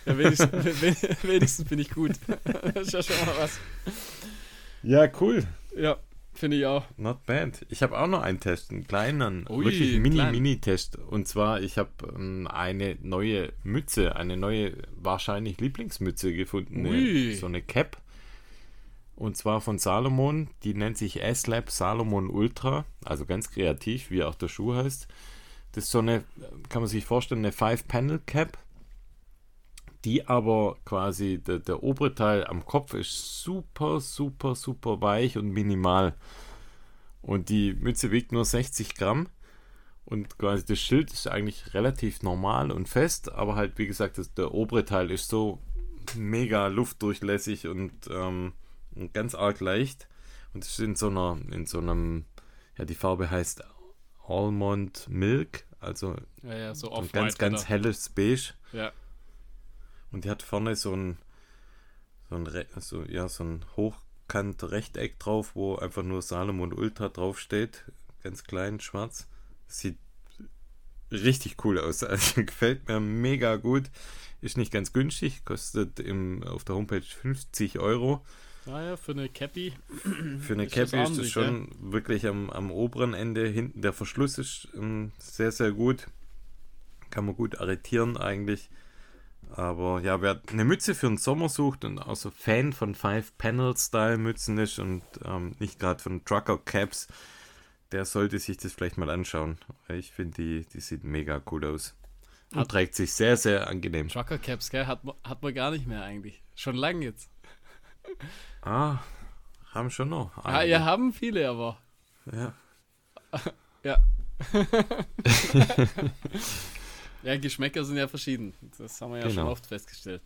Ja, wenigstens bin ich gut. Das ist ja schon mal was. Ja, cool. Ja, finde ich auch. Not bad. Ich habe auch noch einen Test, einen kleinen, wirklich Mini-Mini-Test. Und zwar, ich habe eine neue Mütze, eine neue wahrscheinlich Lieblingsmütze gefunden. So eine Cap. Und zwar von Salomon, die nennt sich S-Lab Salomon Ultra, also ganz kreativ, wie auch der Schuh heißt. Das ist so eine, kann man sich vorstellen, eine 5-Panel-Cap, die aber quasi, der obere Teil am Kopf ist super, super, super weich und minimal. Und die Mütze wiegt nur 60 Gramm. Und quasi das Schild ist eigentlich relativ normal und fest, aber halt, wie gesagt, der obere Teil ist so mega luftdurchlässig und ganz arg leicht, und es ist in so einem, ja, die Farbe heißt Almond Milk, also ja, so ein ganz, ganz helles Beige. Ja. Und die hat vorne so ein hochkant Rechteck drauf, wo einfach nur Salomon Ultra draufsteht, ganz klein, schwarz. Sieht richtig cool aus, also gefällt mir mega gut. Ist nicht ganz günstig, kostet auf der Homepage 50 €. Naja, für eine Cappy. Für eine Cappy ist das schon wirklich am oberen Ende. Hinten der Verschluss ist sehr, sehr gut. Kann man gut arretieren eigentlich. Aber ja, wer eine Mütze für den Sommer sucht und auch so Fan von 5-Panel-Style-Mützen ist und nicht gerade von Trucker-Caps, der sollte sich das vielleicht mal anschauen. Ich finde, die sieht mega cool aus. Und trägt sich sehr, sehr angenehm. Trucker-Caps, gell? Hat man gar nicht mehr eigentlich. Schon lange jetzt. Ah, haben schon noch. Ah, ja, haben viele, aber. Ja. Ja. Ja, Geschmäcker sind ja verschieden. Das haben wir ja schon oft festgestellt.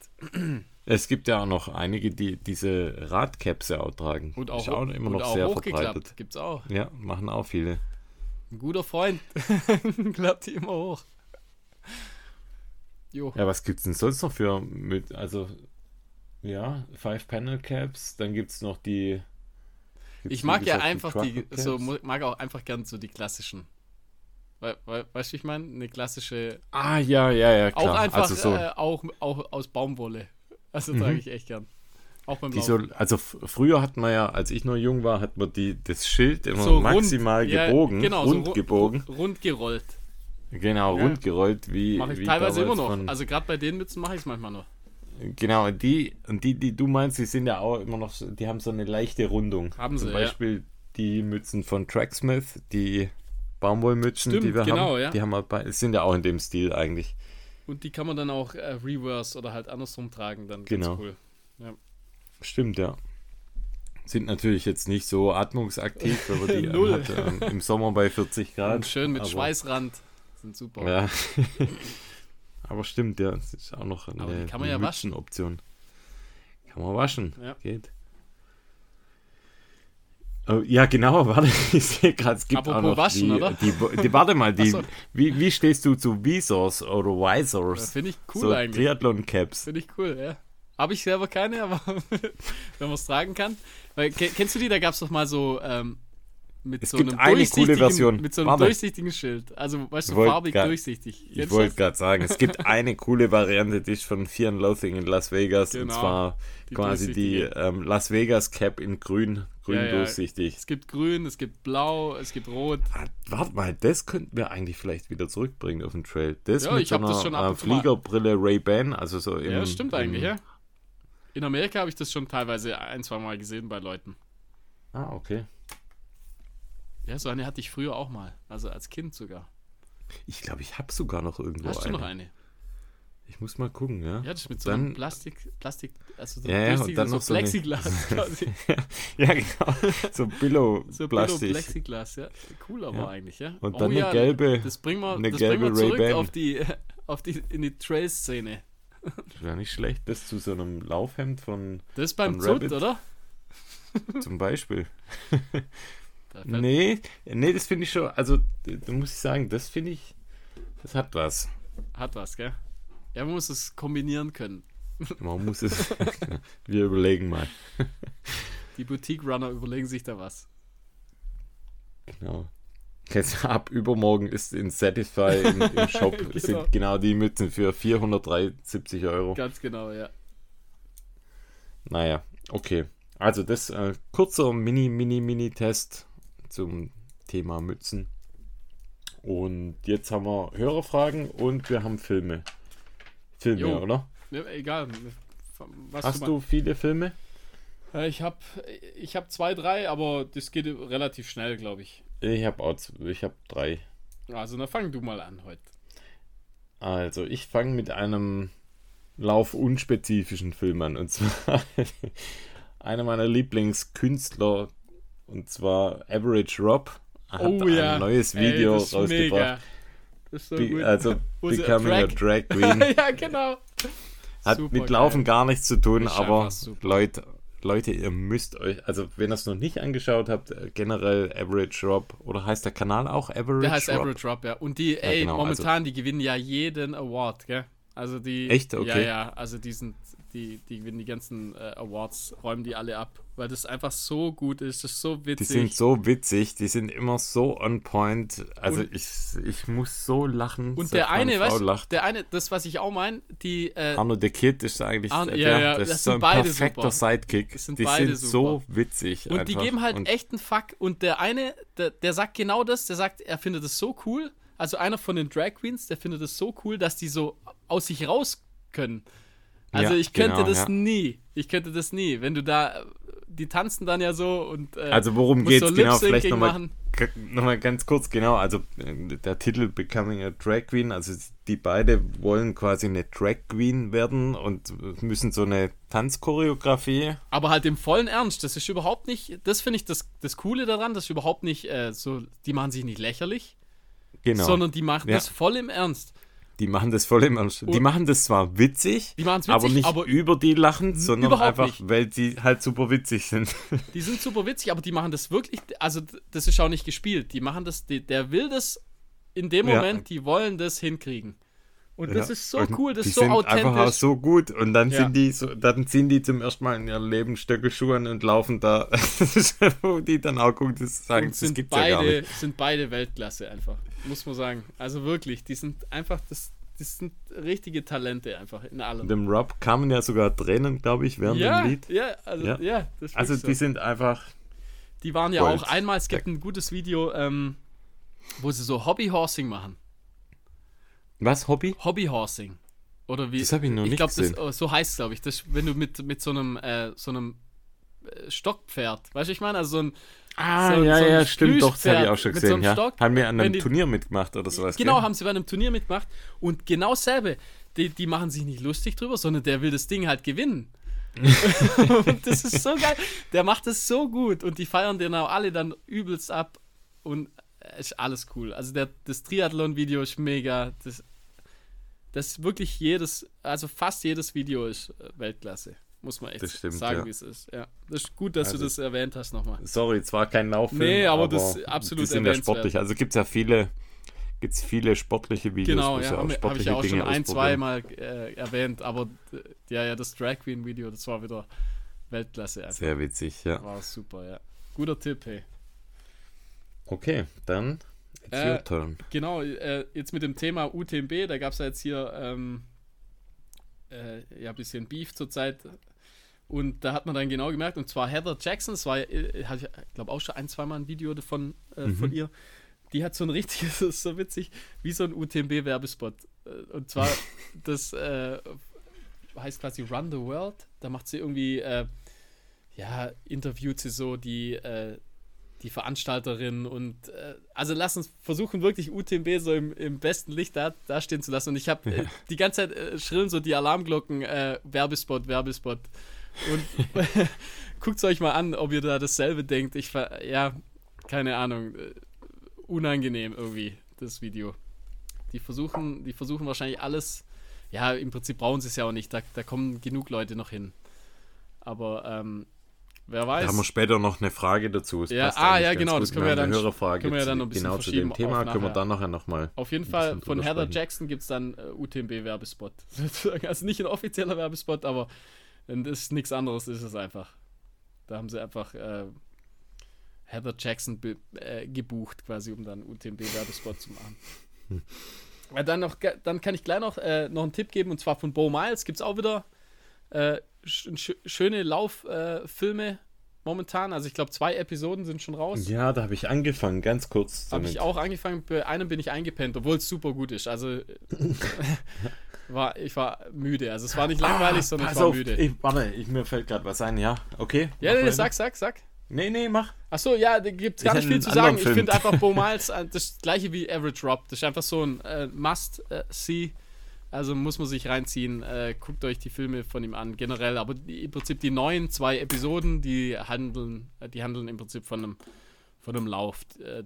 Es gibt ja auch noch einige, die diese Radcaps ja auch tragen. Und auch, immer noch sehr verbreitet. Gibt's auch. Ja, machen auch viele. Ein guter Freund klappt die immer hoch. Jo. Ja, was gibt's denn sonst noch für mit, also. Ja, 5-Panel-Caps, dann gibt es noch die... Ich mag ja einfach mag auch einfach gern so die klassischen. Weißt du, ich meine? Eine klassische... Ah, ja, klar. Auch einfach, also so. Auch aus Baumwolle. Also trage ich echt gern. Auch beim Laufen. Früher hat man ja, als ich noch jung war, hat man das Schild immer so maximal rund, gebogen. Ja, genau, rund so gebogen. Rund gerollt. Genau, rund gerollt. Wie, mach ich wie teilweise immer noch. Also gerade bei den Mützen mache ich es manchmal noch. Genau, und die du meinst, die sind ja auch immer noch, die haben so eine leichte Rundung. Haben sie, zum Beispiel die Mützen von Tracksmith, die Baumwollmützen, stimmt, die wir haben, ja, die haben halt, sind ja auch in dem Stil eigentlich. Und die kann man dann auch reverse oder halt andersrum tragen, dann ganz cool. Ja. Stimmt, ja. Sind natürlich jetzt nicht so atmungsaktiv, aber die hat, im Sommer bei 40 Grad. Und schön mit Schweißrand, sind super. Ja. Aber stimmt, ja, das ist auch noch eine Mützenoption. Kann man waschen, ja. Geht. Oh, ja, genau, warte, ich sehe gerade, es gibt apropos auch noch waschen, oder? Warte mal, so. Wie stehst du zu Visors oder Visors? Ja, finde ich cool so eigentlich. Triathlon-Caps. Finde ich cool, ja. Habe ich selber keine, aber wenn man es tragen kann. Weil, kennst du die, da gab es doch mal so... Mit so einem durchsichtigen Schild. Also, weißt du, farbig durchsichtig. Ich wollte gerade sagen, es gibt eine coole Variante, die ist von Fear and Loathing in Las Vegas. Genau, und zwar quasi die Las Vegas Cap in grün ja, durchsichtig. Ja. Es gibt grün, es gibt blau, es gibt rot. Warte mal, das könnten wir eigentlich vielleicht wieder zurückbringen auf den Trail. Das ja, mit ich so einer das schon Fliegerbrille Ray-Ban, also so im... Ja, stimmt eigentlich, ja. In Amerika habe ich das schon teilweise 1-2 Mal gesehen bei Leuten. Ah, okay. Ja, so eine hatte ich früher auch mal, also als Kind sogar. Ich glaube, ich habe sogar noch irgendwo eine. Hast du noch eine? Ich muss mal gucken, ja. Ja, das ist mit so einem Plastik, also so ja, Plastik, und dann so noch Plexiglas quasi. Ja, genau. So Billo-Plastik. So Plexiglas, ja. Cool aber ja. eigentlich, ja. Und dann eine gelbe, das bringen wir, zurück Ray-Ban. auf die in die Trail-Szene. Das wäre nicht schlecht, das zu so einem Laufhemd von Das beim Zut, oder? Zum Beispiel. Nee, das finde ich schon, also da muss ich sagen, das finde ich, das hat was. Hat was, gell? Ja, man muss es kombinieren können. Man muss es. Wir überlegen mal. Die Boutique-Runner überlegen sich da was. Genau. Jetzt ab übermorgen ist in Satisfy im Shop genau. Sind genau die Mützen für 473 €. Ganz genau, ja. Naja, okay. Also das kurzer Mini-Test zum Thema Mützen. Und jetzt haben wir Hörerfragen und wir haben Filme. Filme, jo. Oder? Ja, egal. Was Hast du viele Filme? Ich hab 2, 3, aber das geht relativ schnell, glaube ich. Ich hab 3. Also, dann fang du mal an heute. Also, ich fange mit einem laufunspezifischen Film an. Und zwar einer meiner Lieblingskünstler, und zwar Average Rob, hat ein neues Video rausgebracht. Mega. Das ist so gut. Also Becoming a Drag Queen. Ja, genau. Hat super mit Laufen geil. Gar nichts zu tun, aber Leute, ihr müsst euch, also wenn ihr es noch nicht angeschaut habt, generell Average Rob, oder heißt der Kanal auch Average Rob? Der heißt Rob? Average Rob, ja. Und die, genau, momentan, also, die gewinnen ja jeden Award, gell? Also die... Echt? Okay. Ja, also die sind, die gewinnen die ganzen Awards, räumen die alle ab, weil das einfach so gut ist, das ist so witzig. Die sind so witzig, die sind immer so on point, also und, ich muss so lachen. Und der eine, weißt du, das was ich auch meine, die... Arno the Kid ist eigentlich... das ist so ein perfekter super. Sidekick, die sind so witzig. Und einfach. Die geben halt echt einen Fuck und der eine, der sagt genau das, der sagt, er findet das so cool, also einer von den Drag Queens, der findet das so cool, dass die so aus sich raus können. Also ja, ich könnte nie. Ich könnte das nie. Wenn du da, die tanzen dann ja so und also worum geht's so genau? Vielleicht nochmal ganz kurz, genau. Also der Titel Becoming a Drag Queen, also die beide wollen quasi eine Drag Queen werden und müssen so eine Tanzchoreografie. Aber halt im vollen Ernst, das ist überhaupt nicht, das finde ich das Coole daran, das ist überhaupt nicht so, die machen sich nicht lächerlich, genau. Sondern die machen das voll im Ernst. Die machen das voll im Ernst. Die machen das zwar witzig, aber nicht über die lachen, sondern einfach, weil die halt super witzig sind. Die sind super witzig, aber die machen das wirklich, also das ist auch nicht gespielt. Die machen das, der will das in dem Moment, die wollen das hinkriegen. Und das ist so cool, das ist so authentisch. Die sind einfach auch so gut und dann sind die so, dann ziehen die zum ersten Mal in ihrem Leben Stöckelschuhe und laufen da, wo die dann auch gucken, das sagen, das gibt's ja gar nicht. Sind beide Weltklasse einfach, muss man sagen. Also wirklich, die sind einfach, das sind richtige Talente einfach in allem. Dem Rob kamen ja sogar Tränen, glaube ich, während dem Lied. Also die sind einfach die waren ja Gold. Auch einmal, es gibt ein gutes Video, wo sie so Hobbyhorsing machen. Was? Hobbyhorsing. Oder wie? Das habe ich noch nicht gesehen. So heißt es, glaube ich. Das, wenn du mit so einem Stockpferd, weißt du, ich meine? Also so ein stimmt doch, das habe ich auch schon gesehen. So Stock, haben wir an einem Turnier mitgemacht oder sowas. Genau, haben sie bei einem Turnier mitgemacht und genau dasselbe. Die machen sich nicht lustig drüber, sondern der will das Ding halt gewinnen. Und das ist so geil. Der macht das so gut und die feiern den auch alle dann übelst ab und ist alles cool. Also das Triathlon-Video ist mega. Das wirklich fast jedes Video ist Weltklasse. Muss man echt sagen, wie es ist. Ja. Das ist gut, dass du das erwähnt hast nochmal. Sorry, zwar kein Lauffilm, aber das ist absolut erwähnenswert. Ja, sportlich. Also gibt es ja viele sportliche Videos. Genau, ja, habe ich auch Dinge schon 1-2 Mal erwähnt, aber das Drag Queen-Video, das war wieder Weltklasse. Einfach. Sehr witzig, ja. War super, ja. Guter Tipp, hey. Okay, dann it's your turn. Genau, jetzt mit dem Thema UTMB, da gab es ja jetzt hier ein bisschen Beef zurzeit und da hat man dann genau gemerkt, und zwar Heather Jackson, das war, hatte ich glaube auch schon 1-2 Mal ein Video davon, von ihr, die hat so ein richtiges, das ist so witzig, wie so ein UTMB-Werbespot. Und zwar, das heißt quasi Run the World, da macht sie irgendwie, interviewt sie so die die Veranstalterin und also lass uns versuchen, wirklich UTMB so im besten Licht da stehen zu lassen. Und ich habe die ganze Zeit schrillen so die Alarmglocken, Werbespot. Und guckt es euch mal an, ob ihr da dasselbe denkt. Keine Ahnung, unangenehm irgendwie, das Video. Die versuchen wahrscheinlich alles, ja, im Prinzip brauchen sie es ja auch nicht, da kommen genug Leute noch hin. Aber, wer weiß. Da haben wir später noch eine Frage dazu. Das können wir ja dann noch ein bisschen genau verschieben. Genau, zu dem Thema können wir dann nachher nochmal. Auf jeden Fall, von Heather Jackson gibt es dann UTMB-Werbespot. Also nicht ein offizieller Werbespot, aber das ist nichts anderes, ist es einfach. Da haben sie einfach Heather Jackson gebucht, quasi, um dann UTMB-Werbespot zu machen. Dann kann ich gleich noch einen Tipp geben, und zwar von Bo Miles gibt es auch wieder schöne Lauffilme momentan. Also ich glaube, 2 Episoden sind schon raus. Ja, da habe ich angefangen, ganz kurz. Habe ich auch angefangen, bei einem bin ich eingepennt, obwohl es super gut ist. Also ich war müde. Also es war nicht langweilig, sondern ich war müde. Mir fällt gerade was ein, ja. Okay. Ja, sag. Nee, mach. Achso, ja, da gibt es gar nicht viel zu sagen. Ich finde einfach Bo Miles das gleiche wie Average Rob. Das ist einfach so ein Must-See. Also muss man sich reinziehen. Guckt euch die Filme von ihm an, generell. Aber im Prinzip die neuen 2 Episoden, die handeln im Prinzip von einem Lauf,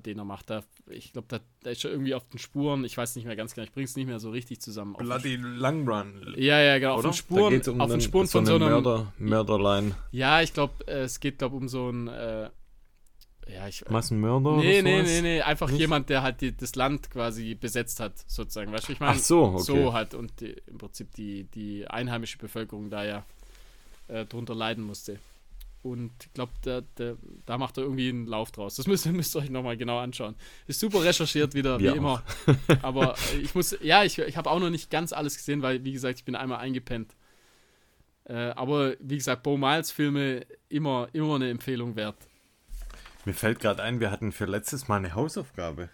den er macht. Ich glaube, da ist er irgendwie auf den Spuren. Ich weiß nicht mehr ganz genau. Ich bring's nicht mehr so richtig zusammen. Bloody Long Run. Ja, genau. Oder? Auf den Spuren, von so einem Mörderlein. Ja, ich glaube, es geht um so einen Massenmörder oder sowas? Nee. Einfach nicht? Jemand, der halt das Land quasi besetzt hat, sozusagen. Weißt du, ich meine? Ach so, okay. So halt. Und im Prinzip die einheimische Bevölkerung da ja drunter leiden musste. Und ich glaube, da macht er irgendwie einen Lauf draus. Das müsst ihr euch nochmal genau anschauen. Ist super recherchiert wieder, wie immer. Aber ich muss, ich habe auch noch nicht ganz alles gesehen, weil, wie gesagt, ich bin einmal eingepennt. Aber wie gesagt, Bo Miles Filme immer eine Empfehlung wert. Mir fällt gerade ein, wir hatten für letztes Mal eine Hausaufgabe.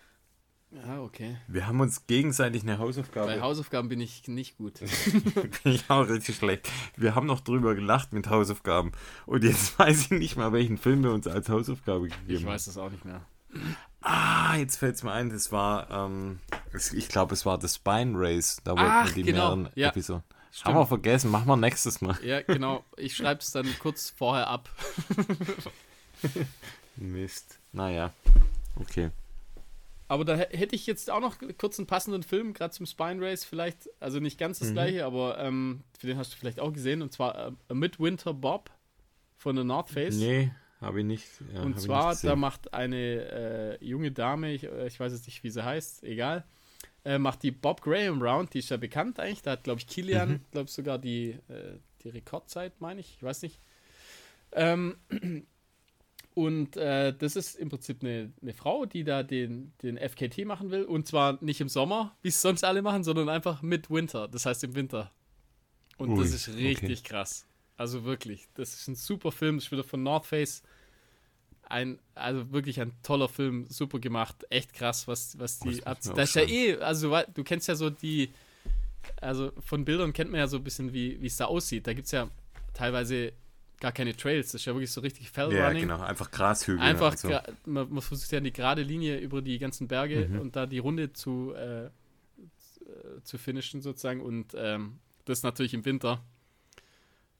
Ah, okay. Wir haben uns gegenseitig eine Hausaufgabe. Bei Hausaufgaben bin ich nicht gut. Bin ich auch richtig schlecht. Wir haben noch drüber gelacht mit Hausaufgaben. Und jetzt weiß ich nicht mal, welchen Film wir uns als Hausaufgabe gegeben haben. Ich weiß das auch nicht mehr. Jetzt fällt es mir ein, das war, ich glaube, es war The Spine Race. Da wollten wir die mehreren Episoden. Stimmt. Haben wir vergessen, machen wir nächstes Mal. Ja, genau. Ich schreibe es dann kurz vorher ab. Mist. Naja, okay. Aber da hätte ich jetzt auch noch kurz einen passenden Film, gerade zum Spine Race vielleicht, also nicht ganz das gleiche, aber für den hast du vielleicht auch gesehen, und zwar A Midwinter Bob von der North Face. Nee, habe ich nicht. Ja, und zwar, da macht eine junge Dame, ich weiß jetzt nicht, wie sie heißt, egal, macht die Bob Graham Round, die ist ja bekannt eigentlich, da hat, glaube ich, Kilian, sogar die Rekordzeit, meine ich, weiß nicht. Und das ist im Prinzip eine Frau, die da den FKT machen will. Und zwar nicht im Sommer, wie es sonst alle machen, sondern einfach Midwinter. Das heißt im Winter. Und das ist richtig krass. Also wirklich, das ist ein super Film. Das ist wieder von North Face. Also wirklich ein toller Film. Super gemacht. Echt krass, was die hat. Das ist ja also du kennst ja so also von Bildern kennt man ja so ein bisschen, wie es da aussieht. Da gibt es ja teilweise gar keine Trails, das ist ja wirklich so richtig Fellrunning. Ja, genau, einfach Grashügel. Einfach, also. Man versucht ja die gerade Linie über die ganzen Berge und da die Runde zu finishen sozusagen, und das natürlich im Winter.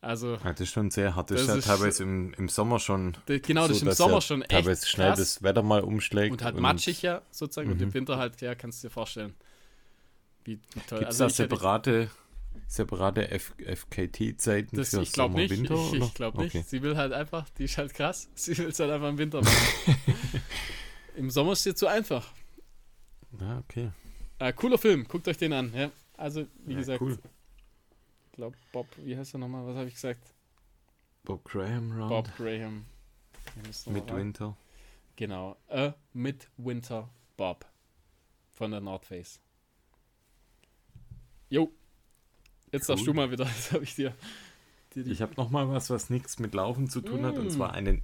Also, das ist schon sehr hart, das ist ja teilweise im Sommer schon. Genau, das ist im Sommer schon echt teilweise schnell krass, das Wetter mal umschlägt. Und halt matschig ja sozusagen und im Winter halt, ja, kannst du dir vorstellen. Wie toll. Gibt es da separate FKT-Zeiten für Sommer, nicht. Winter? Ich glaube nicht. Okay. Sie will halt einfach, die ist halt krass, sie will es halt einfach im Winter machen. Im Sommer ist es jetzt so einfach. Ah, okay. Cooler Film, guckt euch den an. Ja. Also, wie gesagt, cool. Ich glaube, Bob, wie heißt er nochmal? Was habe ich gesagt? Bob Graham Round. Bob Graham. Midwinter. Genau. Midwinter Bob von der North Face. Jo. Jetzt darfst du mal wieder, jetzt habe ich dir... Ich habe nochmal was nichts mit Laufen zu tun hat, und zwar einen...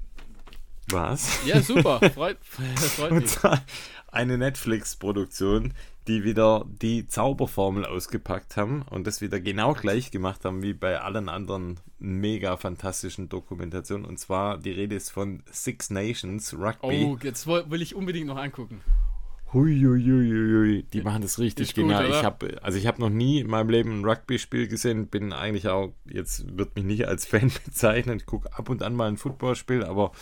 Was? Ja, super, freut mich. Und zwar eine Netflix-Produktion, die wieder die Zauberformel ausgepackt haben und das wieder genau gleich gemacht haben wie bei allen anderen mega fantastischen Dokumentationen. Und zwar, die Rede ist von Six Nations Rugby. Oh, jetzt will ich unbedingt noch angucken. Huiuiuiui, die machen das richtig gut, genau. Ich habe noch nie in meinem Leben ein Rugby-Spiel gesehen, bin eigentlich auch, jetzt wird mich nicht als Fan bezeichnen, ich gucke ab und an mal ein Footballspiel, aber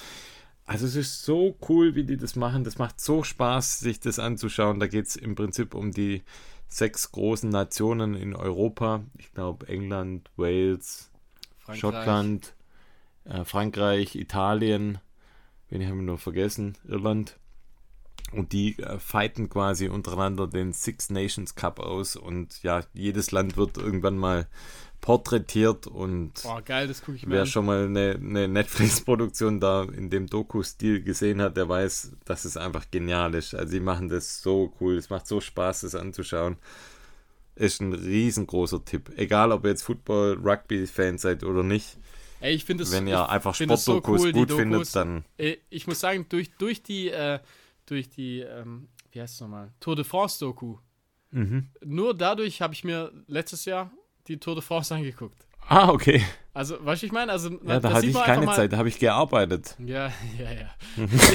also es ist so cool, wie die das machen, das macht so Spaß, sich das anzuschauen. Da geht es im Prinzip um die 6 großen Nationen in Europa, ich glaube England, Wales, Frankreich. Schottland, Frankreich, Italien, wen haben wir noch vergessen, Irland. Und die fighten quasi untereinander den Six Nations Cup aus. Und ja, jedes Land wird irgendwann mal porträtiert. Und boah, geil, das gucke ich mir an. Wer schon mal eine Netflix-Produktion da in dem Doku-Stil gesehen hat, der weiß, dass es einfach genial ist. Also die machen das so cool. Es macht so Spaß, das anzuschauen. Ist ein riesengroßer Tipp. Egal, ob ihr jetzt Football-, Rugby-Fan seid oder nicht. Ey, ich finde es, wenn ihr einfach Sportdokus so cool, gut findet, dann... Ich muss sagen, durch die wie heißt es nochmal, Tour de France-Doku. Mhm. Nur dadurch habe ich mir letztes Jahr die Tour de France angeguckt. Ah, okay. Also, was ich meine, also... Ja, da hatte ich keine Zeit, da habe ich gearbeitet. Ja.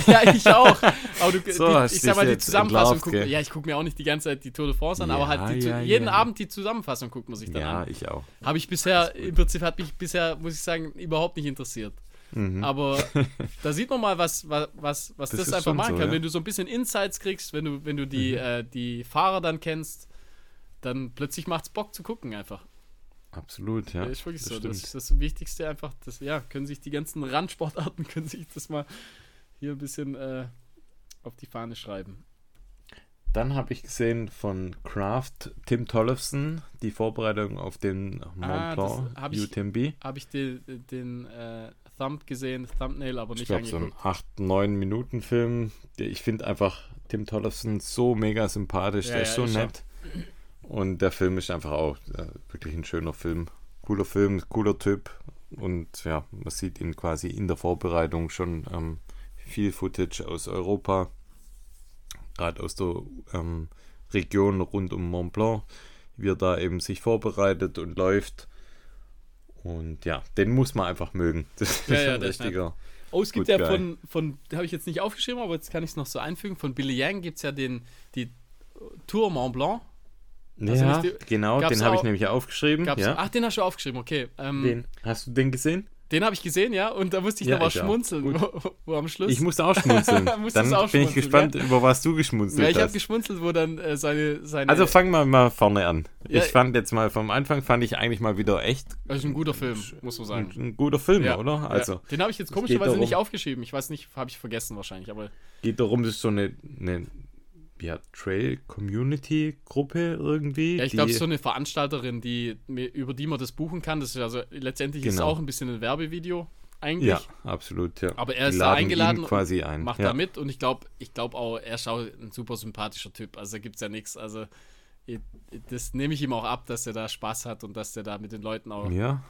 Ja, ich auch. Aber ich sag mal, die Zusammenfassung gucken. Ja, ich gucke mir auch nicht die ganze Zeit die Tour de France an, ja, aber halt jeden Abend die Zusammenfassung guckt man sich dann an. Ja, ich auch. Habe ich bisher, im Prinzip hat mich bisher, muss ich sagen, überhaupt nicht interessiert. Mhm. Aber da sieht man mal, was das einfach machen kann. So, ja. Wenn du so ein bisschen Insights kriegst, wenn du die Fahrer dann kennst, dann plötzlich macht's Bock zu gucken einfach. Absolut, ja. Ist wirklich so. Das ist das Wichtigste einfach. Die ganzen Randsportarten können sich das mal hier ein bisschen auf die Fahne schreiben. Dann habe ich gesehen von Kraft, Tim Tollefson, die Vorbereitung auf den Mont Blanc UTMB. Habe ich den Thumbnail, aber nicht angeguckt. Ich glaube, so ein 8-9 Minuten Film. Ich finde einfach Tim Tollefson so mega sympathisch, der ist so nett. Und der Film ist einfach auch wirklich ein schöner Film, cooler Typ. Und ja, man sieht ihn quasi in der Vorbereitung schon viel Footage aus Europa, gerade aus der Region rund um Mont Blanc, wie er da eben sich vorbereitet und läuft. Und ja, den muss man einfach mögen. Das ist ein richtiger. Oh, es gibt ja von habe ich jetzt nicht aufgeschrieben, aber jetzt kann ich es noch so einfügen. Von Billy Yang gibt es ja die Tour Mont Blanc. Also ja, genau, den habe ich nämlich aufgeschrieben. Ja. Ach, den hast du aufgeschrieben, okay. Hast du den gesehen? Den habe ich gesehen, ja, und da musste ich nochmal schmunzeln. Wo am Schluss? Ich musste auch schmunzeln. Bin ich gespannt, über was du geschmunzelt hast. Ja, ich habe geschmunzelt, wo dann seine... Also fangen wir mal vorne an. Ja, ich fand jetzt mal, vom Anfang fand ich eigentlich mal wieder echt... Das ist ein guter Film, muss man sagen. Ein guter Film, ja, oder? Also, ja. Den habe ich jetzt komischerweise nicht aufgeschrieben. Ich weiß nicht, habe ich vergessen wahrscheinlich, aber... Geht darum, das ist so eine Trail-Community-Gruppe irgendwie. Ja, ich glaube, es ist so eine Veranstalterin, über die man das buchen kann. Das ist also letztendlich ist auch ein bisschen ein Werbevideo eigentlich. Ja, absolut, ja. Aber er ist da eingeladen, quasi macht da mit. Und ich glaube auch, er ist auch ein super sympathischer Typ. Also da gibt es ja nichts. Also das nehme ich ihm auch ab, dass er da Spaß hat und dass er da mit den Leuten auch... Ja.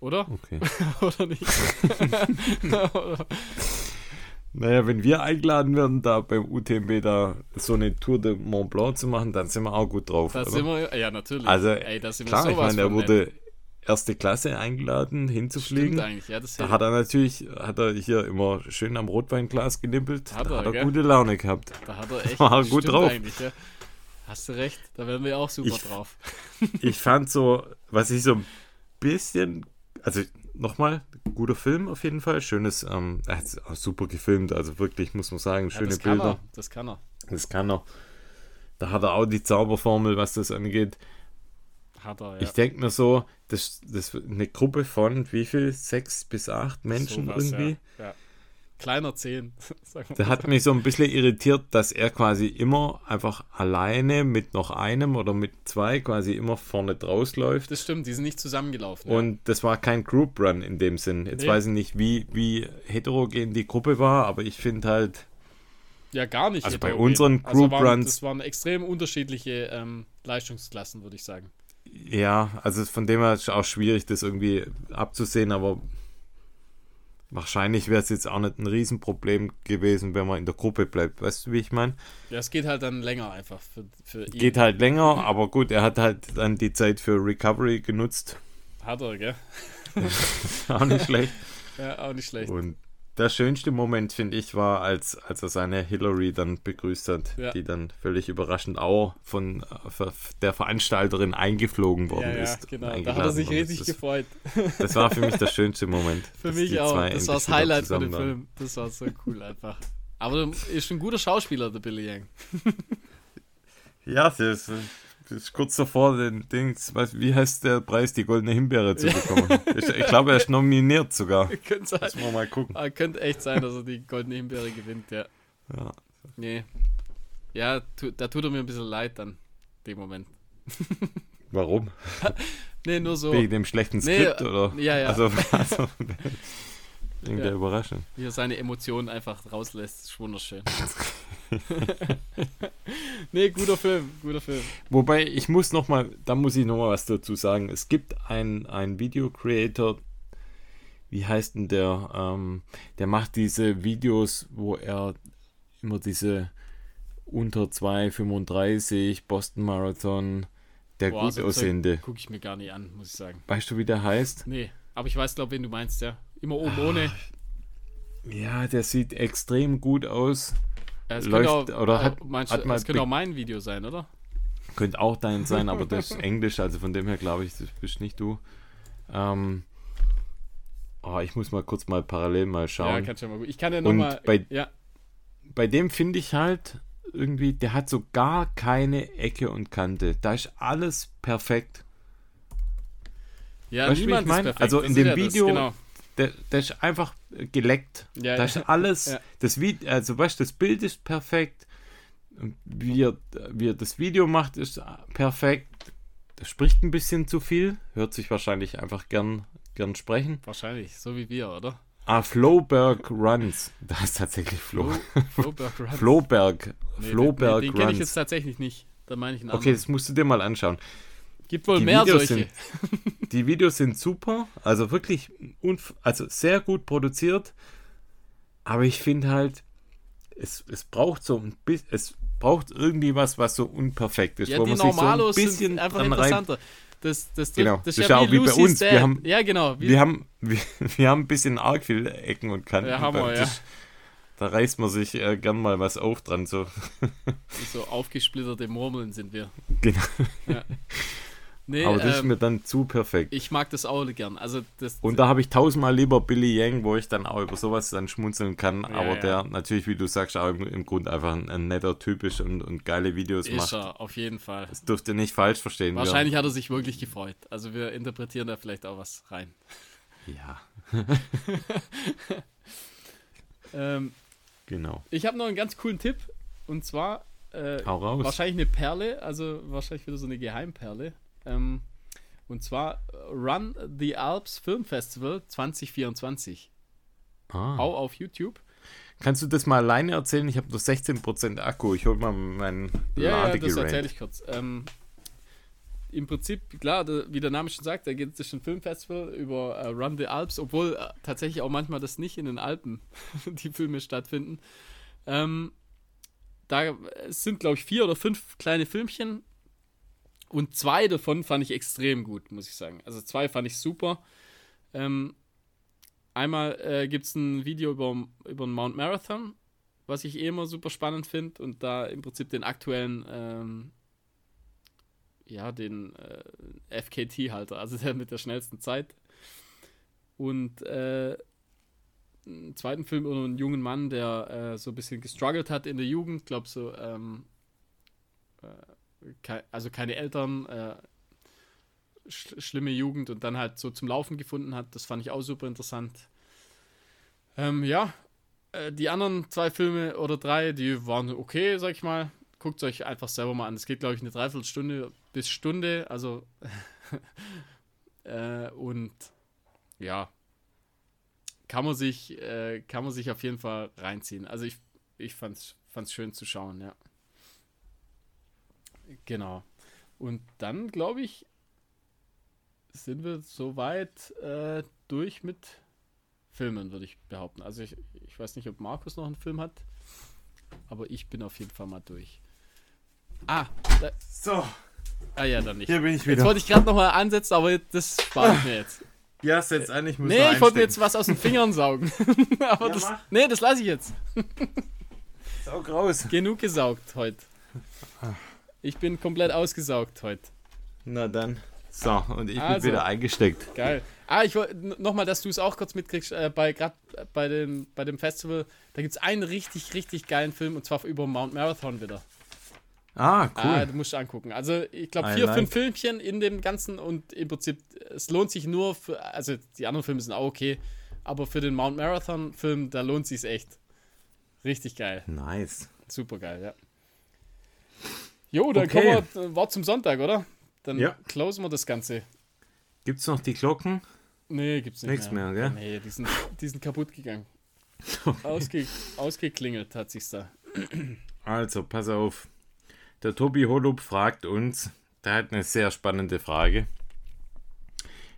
Oder? Okay. Oder nicht? Oder... Naja, wenn wir eingeladen werden, da beim UTMB da so eine Tour de Mont Blanc zu machen, dann sind wir auch gut drauf. Da sind wir, ja, natürlich. Also, klar, ich meine, der wurde erste Klasse eingeladen, hinzufliegen. Stimmt eigentlich, ja, das da hat er hier immer schön am Rotweinglas genippelt. Hat er gute Laune gehabt. Da hat er echt, war gut drauf. Ja. Hast du recht, da wären wir auch super drauf. Ich fand so, was ich so ein bisschen, also... Nochmal, guter Film auf jeden Fall, schönes, super gefilmt, also wirklich, muss man sagen, schöne Bilder. Das kann er. Da hat er auch die Zauberformel, was das angeht. Hat er, ja. Ich denke mir so, das eine Gruppe von wie viel? 6 bis 8 Menschen so was, irgendwie. Ja. Kleiner 10. Der hat mich so ein bisschen irritiert, dass er quasi immer einfach alleine mit noch einem oder mit 2 quasi immer vorne draus läuft. Das stimmt, die sind nicht zusammengelaufen. Und das war kein Group Run in dem Sinn. Jetzt weiß ich nicht, wie heterogen die Gruppe war, aber ich finde halt... Ja, gar nicht. Also heterogen. Bei unseren Group Runs... Das waren extrem unterschiedliche Leistungsklassen, würde ich sagen. Ja, also von dem her ist es auch schwierig, das irgendwie abzusehen, aber... Wahrscheinlich wäre es jetzt auch nicht ein Riesenproblem gewesen, wenn man in der Gruppe bleibt. Weißt du, wie ich meine? Ja, es geht halt dann länger einfach für ihn. Geht halt länger, aber gut, er hat halt dann die Zeit für Recovery genutzt. Hat er, gell? Auch nicht schlecht. Ja, auch nicht schlecht. Und der schönste Moment, finde ich, war, als er seine Hillary dann begrüßt hat, ja, die dann völlig überraschend auch von der Veranstalterin eingeflogen worden ist. Ja, genau. Da hat er sich richtig gefreut. Das war für mich der schönste Moment. Für mich auch. Das war das Highlight von dem Film. Das war so cool einfach. Aber du ist ein guter Schauspieler, der Billy Yang. Ja, das ist kurz davor, den Dings, wie heißt der Preis, die Goldene Himbeere zu bekommen. Ich glaube, er ist nominiert sogar. Könnte sein. Müssen wir mal gucken. Aber könnte echt sein, dass er die Goldene Himbeere gewinnt, ja. Ja. Nee. Ja, da tut er mir ein bisschen leid dann, dem Moment. Warum? Nee, nur so. Wegen dem schlechten Skript, oder? Ja, ja. Also wegen der Überraschung. Wie er seine Emotionen einfach rauslässt, ist wunderschön. Nee, guter Film. Wobei, da muss ich nochmal was dazu sagen. Es gibt einen Video-Creator, wie heißt denn der? Der macht diese Videos, wo er immer diese unter 2,35 Boston Marathon, der gut aussehende. Gucke ich mir gar nicht an, muss ich sagen. Weißt du, wie der heißt? Nee, aber ich weiß, glaube ich, wen du meinst, ja. Immer oben ohne. Ja, der sieht extrem gut aus. Es läuft, auch, oder das könnte auch mein Video sein, oder? Könnte auch dein sein, aber das ist Englisch, also von dem her glaube ich, das bist nicht du. Ich muss mal kurz parallel schauen. Ja, kannst du ja mal gut. Ich kann ja nochmal. Bei dem finde ich halt irgendwie, der hat so gar keine Ecke und Kante. Da ist alles perfekt. Ja, weißt niemand ist perfekt. Also in dem Video. Das, genau. Das ist einfach geleckt. Ja, das ist alles. Ja. Das Bild ist perfekt. Wie er das Video macht, ist perfekt. Das spricht ein bisschen zu viel. Hört sich wahrscheinlich einfach gern sprechen. Wahrscheinlich, so wie wir, oder? Floberg Runs. Da ist tatsächlich Floberg Runs. Floberg Runs. Den kenne ich jetzt tatsächlich nicht. Da meine ich einen anderen. Okay, das musst du dir mal anschauen. Gibt wohl mehr Videos solche. Die Videos sind super, also wirklich sehr gut produziert, aber ich finde halt, es braucht so ein bisschen, es braucht irgendwie was so unperfekt ist. Ja, wo die man Normalos sich so ein bisschen sind einfach interessanter. Das ist ja wie bei uns. Dad. Wir haben ein bisschen arg viele Ecken und Kanten. Ja, Hammer, ja. Da reißt man sich gern mal was auf dran. So aufgesplitterte Murmeln sind wir. Genau. Ja. Nee, aber das ist mir dann zu perfekt. Ich mag das auch gern. Also da habe ich tausendmal lieber Billy Yang, wo ich dann auch über sowas dann schmunzeln kann. Ja, aber der natürlich, wie du sagst, auch im Grund einfach ein netter Typ ist und geile Videos ist macht. Er, auf jeden Fall. Das dürft ihr nicht falsch verstehen. Wahrscheinlich hat er sich wirklich gefreut. Also wir interpretieren da vielleicht auch was rein. Ja. Genau. Ich habe noch einen ganz coolen Tipp. Und zwar wahrscheinlich eine Perle. Also wahrscheinlich wieder so eine Geheimperle. Und zwar Run the Alps Film Festival 2024. Auch auf YouTube. Kannst du das mal alleine erzählen? Ich habe nur 16% Akku. Ich hole mal mein Ladegerät. Ja, das erzähle ich kurz. Im Prinzip, klar, wie der Name schon sagt, da geht es ein Filmfestival über Run the Alps, obwohl tatsächlich auch manchmal das nicht in den Alpen die Filme stattfinden. Da sind, glaube ich, 4 oder 5 kleine Filmchen. Und 2 davon fand ich extrem gut, muss ich sagen. Also 2 fand ich super. Einmal gibt es ein Video über den Mount Marathon, was ich immer super spannend finde. Und da im Prinzip den aktuellen, FKT-Halter, also der mit der schnellsten Zeit. Und einen zweiten Film über einen jungen Mann, der so ein bisschen gestruggelt hat in der Jugend. Ich glaube so, also keine Eltern, schlimme Jugend und dann halt so zum Laufen gefunden hat. Das fand ich auch super interessant. Die anderen 2 Filme oder 3, die waren okay, sag ich mal. Guckt es euch einfach selber mal an. Es geht, glaube ich, eine Dreiviertelstunde bis Stunde. Also und ja, kann man sich auf jeden Fall reinziehen. Also ich fand's schön zu schauen, ja. Genau. Und dann, glaube ich, sind wir soweit durch mit Filmen, würde ich behaupten. Also ich weiß nicht, ob Markus noch einen Film hat, aber ich bin auf jeden Fall mal durch. So. Ah ja, dann nicht. Hier bin ich wieder. Jetzt wollte ich gerade nochmal ansetzen, aber das spare ich mir jetzt. Ja, jetzt eigentlich muss ich einstecken. Nee, ich wollte mir jetzt was aus den Fingern saugen. Aber ja, das lasse ich jetzt. Saug raus. Genug gesaugt heute. Ich bin komplett ausgesaugt heute. Na dann. So, und ich bin wieder eingesteckt. Geil. Ich wollte nochmal, dass du es auch kurz mitkriegst, bei dem Festival, da gibt es einen richtig, richtig geilen Film, und zwar über Mount Marathon wieder. Cool. Du musst angucken. Also, ich glaube, 4-5 Filmchen in dem Ganzen, und im Prinzip, es lohnt sich nur für, also die anderen Filme sind auch okay, aber für den Mount Marathon-Film, da lohnt sich's echt. Richtig geil. Nice. Super geil, ja. Jo, dann kommen wir Wort zum Sonntag, oder? Dann closen wir das Ganze. Gibt's noch die Glocken? Nee, gibt's nicht. Nichts mehr, gell? Nee, die sind kaputt gegangen. Ausgeklingelt hat sich's da. Also, pass auf. Der Tobi Holub fragt uns, der hat eine sehr spannende Frage.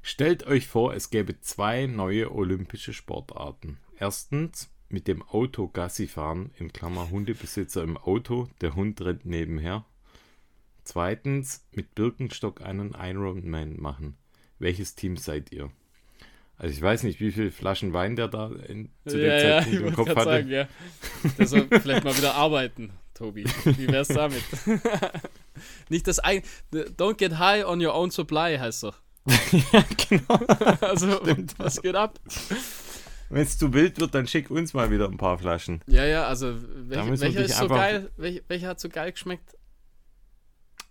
Stellt euch vor, es gäbe 2 neue olympische Sportarten. Erstens, mit dem Auto Gassi fahren, in Klammer Hundebesitzer im Auto, der Hund rennt nebenher. Zweitens, mit Birkenstock einen Ironman machen. Welches Team seid ihr? Also ich weiß nicht, wie viele Flaschen Wein der da zu der Zeitpunkt im Kopf hatte. Sagen, ja. Der soll vielleicht mal wieder arbeiten, Tobi. Wie wär's damit? Nicht das ein... Don't get high on your own supply, heißt doch. Ja, genau. Also, stimmt. Was geht ab? Wenn es zu wild wird, dann schick uns mal wieder ein paar Flaschen. Ja, ja, also welcher ist so geil? Welcher hat so geil geschmeckt?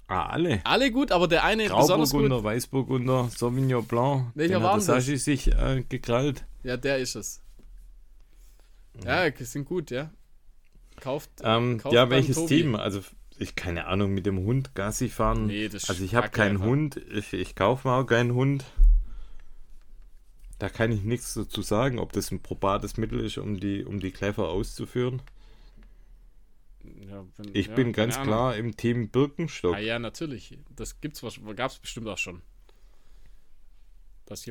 Alle. Alle gut, aber der eine besonders gut. Grauburgunder, Weißburgunder, Sauvignon Blanc. Welcher war das? Der Sashi sich gekrallt. Ja, der ist es. Ja, die sind gut, ja. Kauft ja, welches Tobi. Team? Also, ich keine Ahnung, mit dem Hund Gassi fahren. Nee, das also, ich habe keinen Hund. Ich kaufe mal auch keinen Hund. Da kann ich nichts dazu sagen, ob das ein probates Mittel ist, um die Kläffer auszuführen. Ja, ich bin ganz klar im Team Birkenstock. Ja, natürlich. Das gab es bestimmt auch schon.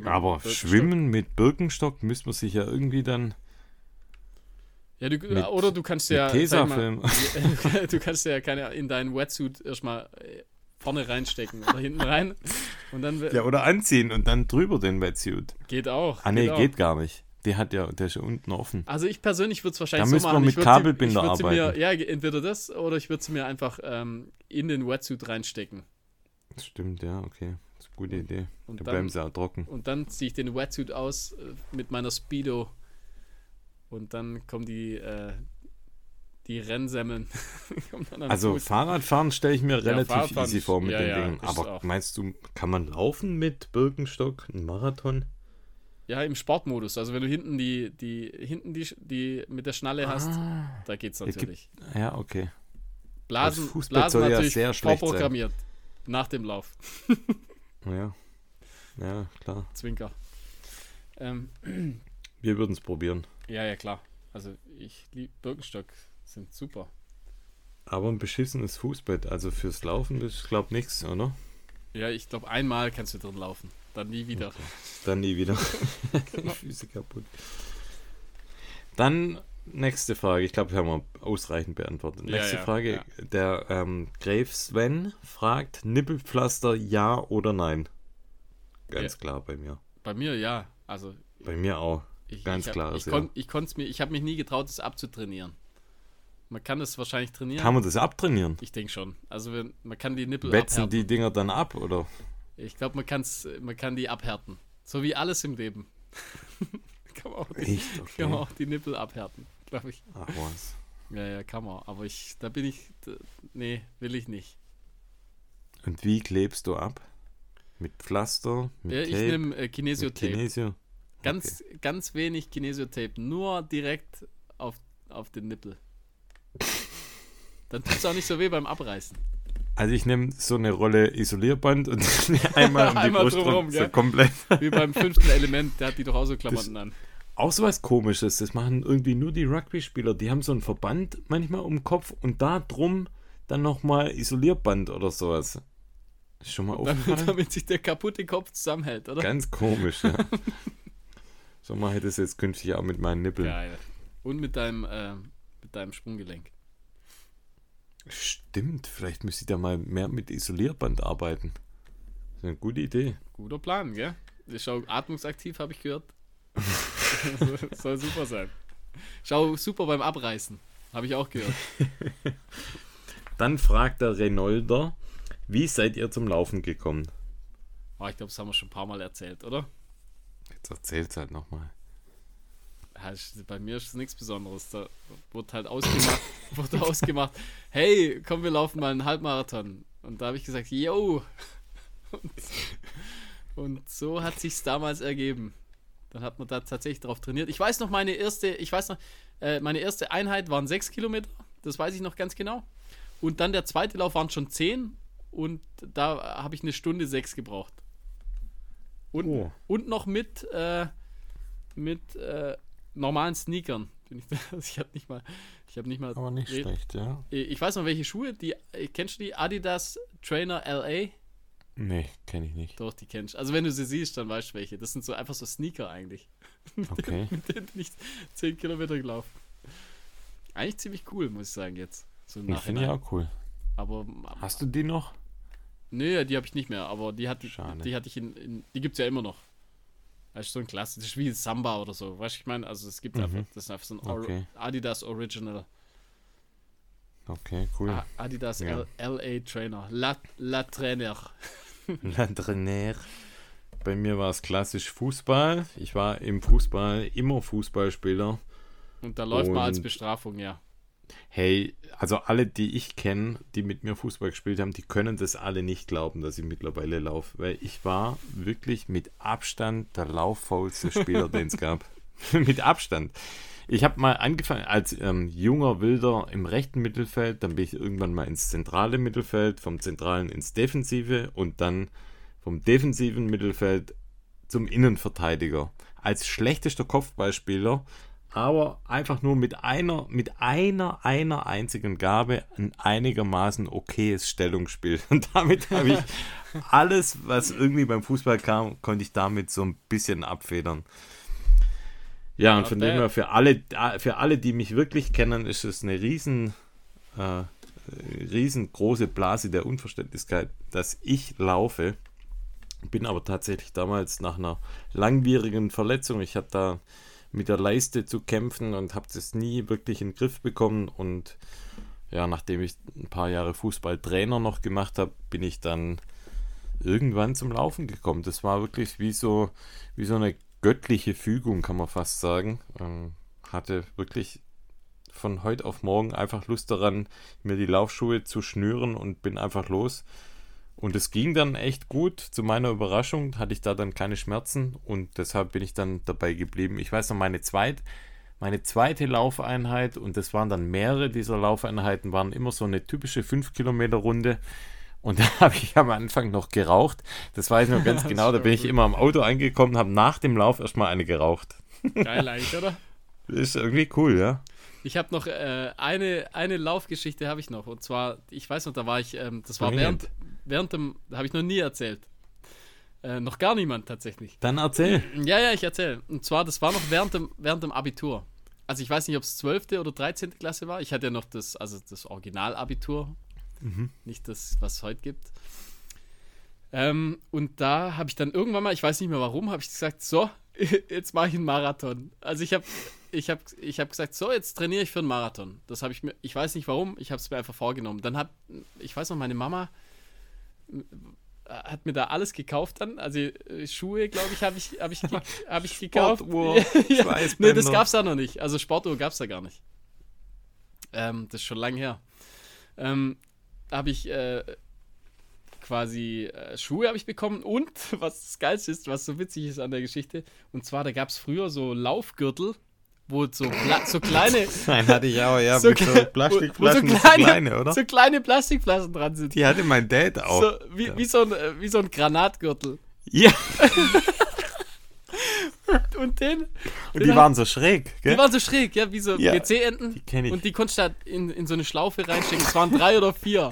Aber Schwimmen mit Birkenstock müsste man sich ja irgendwie dann. Ja, du kannst ja. Tesafilm. Du kannst ja keine in deinen Wetsuit erstmal vorne reinstecken oder hinten rein. Und dann oder anziehen und dann drüber den Wetsuit. Geht auch. Geht gar nicht. Der ist ja unten offen. Also ich persönlich würde es wahrscheinlich so machen. Da müssen wir mit Kabelbinder arbeiten. Entweder das oder ich würde es mir einfach in den Wetsuit reinstecken. Das stimmt, ja, okay. Das ist eine gute Idee. Und dann bleiben sie auch trocken. Und dann ziehe ich den Wetsuit aus mit meiner Speedo und dann kommen die Rennsemmeln. Also Fahrradfahren stelle ich mir relativ easy vor mit den Dingen. Aber meinst du, kann man laufen mit Birkenstock, einen Marathon? Ja, im Sportmodus. Also wenn du hinten die mit der Schnalle hast, da geht's natürlich. Ja, okay. Blasen natürlich ja sehr vorprogrammiert sein. Nach dem Lauf. Ja, klar. Zwinker. Wir würden es probieren. Ja, klar. Also ich liebe Birkenstock, sind super. Aber ein beschissenes Fußbett, also fürs Laufen ist, glaube ich, nichts, oder? Ja, ich glaube, einmal kannst du drin laufen. Dann nie wieder. Okay. Dann nie wieder. Genau. Füße kaputt. Dann nächste Frage. Ich glaube, wir haben ausreichend beantwortet. Nächste Frage. Ja. Der Graf Sven fragt, Nippelpflaster ja oder nein? Ganz klar bei mir. Bei mir ja. Also, bei mir auch. Ich habe mich nie getraut, das abzutrainieren. Man kann das wahrscheinlich trainieren. Kann man das abtrainieren? Ich denke schon. Also man kann die Nippel abhärten. Wetzen die Dinger dann ab, oder? Ich glaube, man kann die abhärten. So wie alles im Leben. Kann man auch die Nippel abhärten, glaube ich. Ach was. Ja, kann man. Aber will ich nicht. Und wie klebst du ab? Mit Pflaster? Mit Tape? Ich nehme Kinesio-Tape. Ganz wenig Kinesio-Tape. Nur direkt auf den Nippel. Dann tut es auch nicht so weh beim Abreißen. Also ich nehme so eine Rolle Isolierband und einmal um die Brust drumherum, so komplett. Wie beim 5. Element, der hat die doch auch so Klamotten an. Auch so was Komisches, das machen irgendwie nur die Rugby-Spieler, die haben so einen Verband manchmal um den Kopf und da drum dann nochmal Isolierband oder sowas. Schon mal aufgefallen? Damit sich der kaputte Kopf zusammenhält, oder? Ganz komisch, ja. So mache ich das jetzt künftig auch mit meinen Nippeln. Geil. Und mit deinem Sprunggelenk. Stimmt, vielleicht müsste ich da mal mehr mit Isolierband arbeiten. Das ist eine gute Idee. Guter Plan, gell? Ich schau, atmungsaktiv, habe ich gehört. Soll super sein. Schau, super beim Abreißen, habe ich auch gehört. Dann fragt der Reynolder, wie seid ihr zum Laufen gekommen? Oh, ich glaube, das haben wir schon ein paar Mal erzählt, oder? Jetzt erzählt es halt nochmal. Bei mir ist es nichts Besonderes. Da wurde halt ausgemacht, hey, komm, wir laufen mal einen Halbmarathon. Und da habe ich gesagt, yo. Und so hat sich's damals ergeben. Dann hat man da tatsächlich drauf trainiert. Ich weiß noch, meine erste Einheit waren 6 Kilometer. Das weiß ich noch ganz genau. Und dann der zweite Lauf waren schon 10. Und da habe ich 1 Stunde 6 gebraucht. Und noch mit normalen Sneakern. Ich habe nicht mal. Aber nicht schlecht, ja. Ich weiß noch, welche Schuhe. Kennst du die? Adidas Trainer LA? Nee, kenne ich nicht. Doch, die kennst du. Also wenn du sie siehst, dann weißt du welche. Das sind so einfach so Sneaker eigentlich. Okay. Mit denen bin ich 10 Kilometer gelaufen. Eigentlich ziemlich cool, muss ich sagen jetzt. So ich finde die auch cool. Aber hast du die noch? Nee, die habe ich nicht mehr. Aber die gibt es ja immer noch. Das ist so ein klassisches, das ist wie Samba oder so. Weißt du, ich meine? Also es gibt einfach, das ist einfach so ein Adidas Original. Okay, cool. Adidas LA Trainer. La Trainer. La Trainer. Bei mir war es klassisch Fußball. Ich war im Fußball immer Fußballspieler. Und da läuft man als Bestrafung, ja. Hey, also alle, die ich kenne, die mit mir Fußball gespielt haben, die können das alle nicht glauben, dass ich mittlerweile laufe, weil ich war wirklich mit Abstand der lauffaulste Spieler, den es gab. Mit Abstand. Ich habe mal angefangen als junger Wilder im rechten Mittelfeld, dann bin ich irgendwann mal ins zentrale Mittelfeld, vom zentralen ins Defensive und dann vom defensiven Mittelfeld zum Innenverteidiger. Als schlechtester Kopfballspieler, aber einfach nur mit einer einzigen Gabe ein einigermaßen okayes Stellungsspiel. Und damit habe ich alles, was irgendwie beim Fußball kam, konnte ich damit so ein bisschen abfedern. Ja, und von dem her, für alle, die mich wirklich kennen, ist es eine riesengroße Blase der Unverständlichkeit, dass ich laufe. Bin aber tatsächlich damals nach einer langwierigen Verletzung, ich hatte da mit der Leiste zu kämpfen und habe das nie wirklich in den Griff bekommen. Und ja, nachdem ich ein paar Jahre Fußballtrainer noch gemacht habe, bin ich dann irgendwann zum Laufen gekommen. Das war wirklich wie so eine göttliche Fügung, kann man fast sagen. Hatte wirklich von heute auf morgen einfach Lust daran, mir die Laufschuhe zu schnüren und bin einfach los. Und es ging dann echt gut. Zu meiner Überraschung hatte ich da dann keine Schmerzen und deshalb bin ich dann dabei geblieben. Ich weiß noch, meine zweite Laufeinheit, und das waren dann mehrere dieser Laufeinheiten, waren immer so eine typische 5-Kilometer-Runde. Und da habe ich am Anfang noch geraucht. Das weiß ich noch ganz genau. Da bin ich immer am Auto angekommen, habe nach dem Lauf erstmal eine geraucht. Geil eigentlich, oder? Ist irgendwie cool, ja. Ich habe noch eine Laufgeschichte habe ich noch. Und zwar, ich weiß noch, da war ich, das war während dem, habe ich noch nie erzählt. Noch gar niemand tatsächlich. Dann erzähl. Ja, ich erzähle. Und zwar, das war noch während dem Abitur. Also ich weiß nicht, ob es 12. oder 13. Klasse war. Ich hatte ja noch das Originalabitur. Nicht das, was es heute gibt. Und da habe ich dann irgendwann mal, ich weiß nicht mehr warum, habe ich gesagt, so, jetzt mache ich einen Marathon. Also ich habe gesagt, so, jetzt trainiere ich für einen Marathon. Das habe ich mir, ich weiß nicht warum, ich habe es mir einfach vorgenommen. Dann hat, ich weiß noch, meine Mama hat mir da alles gekauft dann, also Schuhe, glaube ich, habe ich gekauft. Sportuhr, nee, das gab es da noch nicht. Also Sportuhr gab es da gar nicht. Das ist schon lange her. Habe ich quasi Schuhe habe ich bekommen und was das Geilste ist, was so witzig ist an der Geschichte, und zwar, da gab es früher so Laufgürtel, wo so kleine... Nein, hatte ich auch, ja, so mit so Plastikflaschen, so kleine, oder? So kleine Plastikflaschen dran sind. Die hatte mein Dad auch. So, wie so ein Granatgürtel. Ja. Und die waren so schräg, gell? Die waren so schräg, ja, wie so PC-Enten. Die kenne ich. Und die konntest du halt in so eine Schlaufe reinstecken. Es waren 3 oder 4.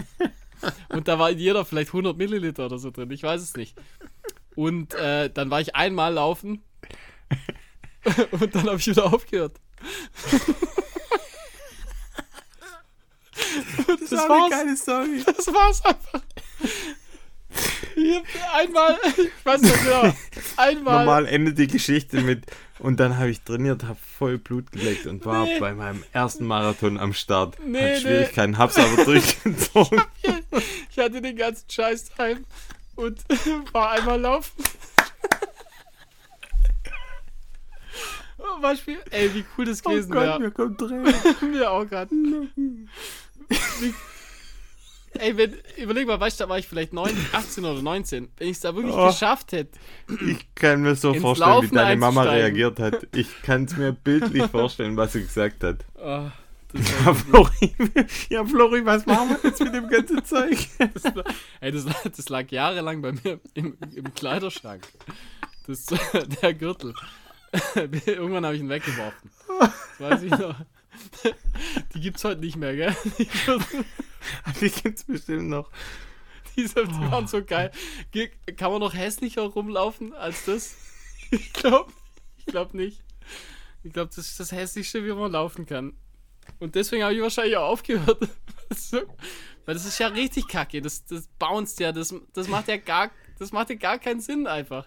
Und da war in jeder vielleicht 100 Milliliter oder so drin. Ich weiß es nicht. Und dann war ich einmal laufen. Und dann habe ich wieder aufgehört. Das war eine geile Story. Das war's einfach. Einmal, ich weiß nicht genau, einmal. Normal endet die Geschichte mit, und dann habe ich trainiert, habe voll Blut geleckt und war bei meinem ersten Marathon am Start. Hatte Schwierigkeiten, hab's aber durchgezogen. Ich hatte den ganzen Scheiß heim und war einmal laufen. Beispiel, ey, wie cool das gewesen wäre. Oh Gott, mir kommt Tränen. Mir auch gerade. Ey, überleg mal, weißt du, da war ich vielleicht 18 oder 19, wenn ich es da wirklich geschafft hätte. Ich kann mir so vorstellen, Laufen wie deine Mama reagiert hat. Ich kann es mir bildlich vorstellen, was sie gesagt hat. Oh, Flori, was machen wir jetzt mit dem ganzen Zeug? Das lag jahrelang bei mir im Kleiderschrank. Der Gürtel. Irgendwann habe ich ihn weggeworfen. Das weiß ich noch. Die gibt's heute nicht mehr, gell? Die gibt's bestimmt noch. Die waren so geil. Kann man noch hässlicher rumlaufen als das? Ich glaube nicht. Ich glaube, das ist das Hässlichste, wie man laufen kann. Und deswegen habe ich wahrscheinlich auch aufgehört. Weil das ist ja richtig kacke. Das bounced ja. Das macht ja gar keinen Sinn einfach.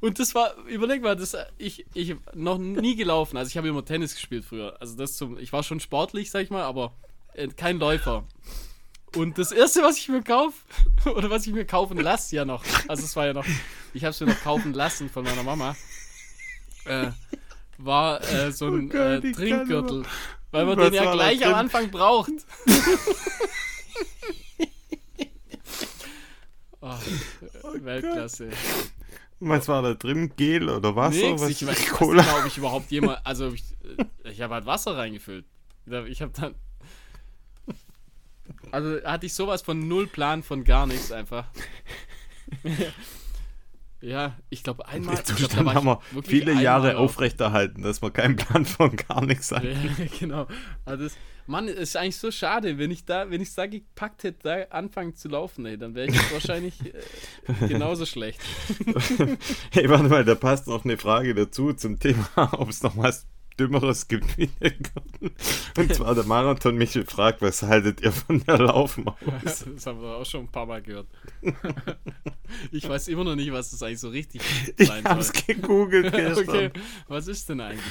Und das war, überleg mal, ich noch nie gelaufen. Also ich habe immer Tennis gespielt früher. Also ich war schon sportlich, sag ich mal, aber kein Läufer. Und das Erste, was ich mir kaufe, oder was ich mir kaufen lasse, ja noch, also es war ja noch, ich habe es mir noch kaufen lassen von meiner Mama, war so ein Trinkgürtel, weil man den ja gleich am Anfang braucht. Weltklasse. Gott. Was war da drin? Gel oder Wasser? Nix, ich weiß, Cola? Glaube ich überhaupt jemals. Also ich habe halt Wasser reingefüllt. Ich habe dann... Also hatte ich sowas von null Plan von gar nichts einfach. Ja, ich glaube einmal... haben wir viele Jahre aufrechterhalten, dass man keinen Plan von gar nichts hat. Ja, genau. Also Mann, ist eigentlich so schade, wenn ich da gepackt hätte, da anfangen zu laufen, ey, dann wäre ich wahrscheinlich genauso schlecht. Hey, warte mal, da passt noch eine Frage dazu zum Thema, ob es noch was Dümmeres gibt. Und zwar der Marathon mich fragt, was haltet ihr von der Laufmaus? Das haben wir auch schon ein paar Mal gehört. Ich weiß immer noch nicht, was das eigentlich so richtig sein soll. Ich hab's gegoogelt gestern. Okay, was ist denn eigentlich?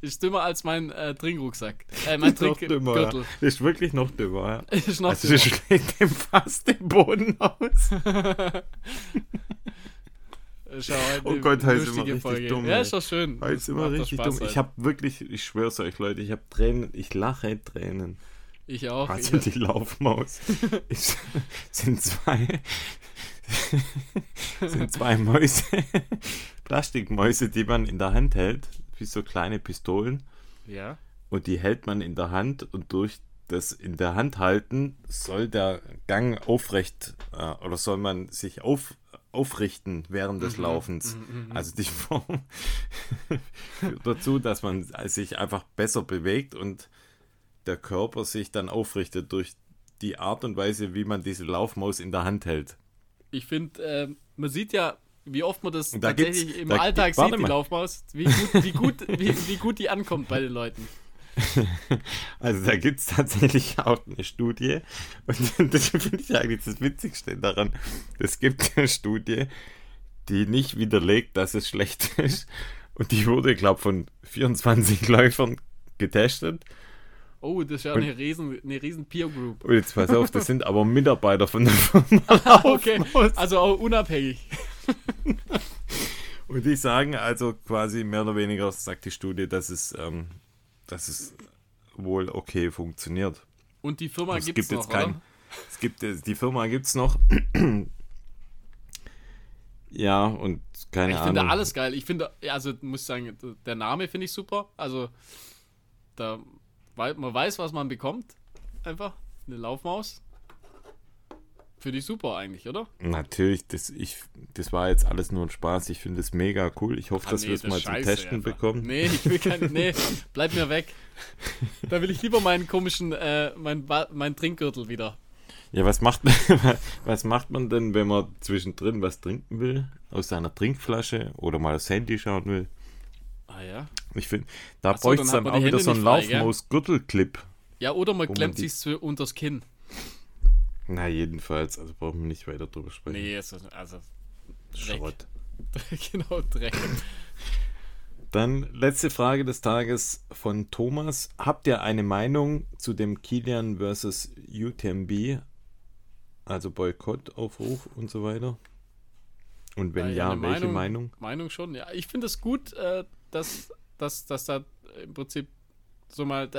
Ist dümmer als mein Trinkrucksack. Mein Trinkgürtel. Ist wirklich noch dümmer. Ja. Ist noch dümmer. Also schlägt dem fast den Boden aus. Schau, oh Gott, heute ist immer richtig dumm. Ja, ist doch schön. Heute ist immer richtig dumm. Halt. Ich habe wirklich, ich schwör's euch, Leute, ich habe Tränen, ich lache Tränen. Ich auch. Also die Laufmaus. sind zwei Mäuse, Plastikmäuse, die man in der Hand hält, wie so kleine Pistolen. Ja. Und die hält man in der Hand und durch das in der Hand halten soll der Gang aufrecht oder soll man sich aufrichten während des Laufens. Also die Form führt dazu, dass man sich einfach besser bewegt und der Körper sich dann aufrichtet durch die Art und Weise, wie man diese Laufmaus in der Hand hält. Ich finde, man sieht ja, wie oft man das tatsächlich im Alltag sieht, die Laufmaus, wie gut die ankommt bei den Leuten. Also da gibt es tatsächlich auch eine Studie und das finde ich eigentlich das Witzigste daran. Es gibt eine Studie, die nicht widerlegt, dass es schlecht ist und die wurde, glaube ich, von 24 Läufern getestet. Oh, das ist ja eine riesen Peer-Group. Und jetzt pass auf, das sind aber Mitarbeiter von der Firma. Okay, also auch unabhängig. Und die sagen also quasi mehr oder weniger, sagt die Studie, dass es wohl okay funktioniert. Und die Firma also gibt's noch, oder? Die Firma gibt's noch. Ja, und keine Ahnung. Ich finde alles geil. Ich finde, also muss ich sagen, der Name finde ich super. Also, da... Weil man weiß, was man bekommt. Einfach eine Laufmaus. Finde ich super eigentlich, oder? Natürlich, das war jetzt alles nur ein Spaß. Ich finde es mega cool. Ich hoffe, dass wir es mal zum Testen einfach bekommen. Nee, ich will keine. Nee, bleib mir weg. Da will ich lieber meinen komischen, meinen Trinkgürtel wieder. Ja, was macht man denn, wenn man zwischendrin was trinken will, aus seiner Trinkflasche oder mal das Handy schauen will? Ah ja. Ich finde, da bräuchte es dann auch wieder so einen Laufmaus-Gürtelclip. Ja, oder man klemmt sich's unters Kinn. Na, jedenfalls, also brauchen wir nicht weiter drüber sprechen. Nee, also Dreck. Schrott. Genau, Dreck. Dann letzte Frage des Tages von Thomas. Habt ihr eine Meinung zu dem Kilian versus UTMB? Also Boykottaufruf und so weiter. Und wenn ja, welche Meinung? Meinung schon, ja. Ich finde es gut, dass da im Prinzip so mal,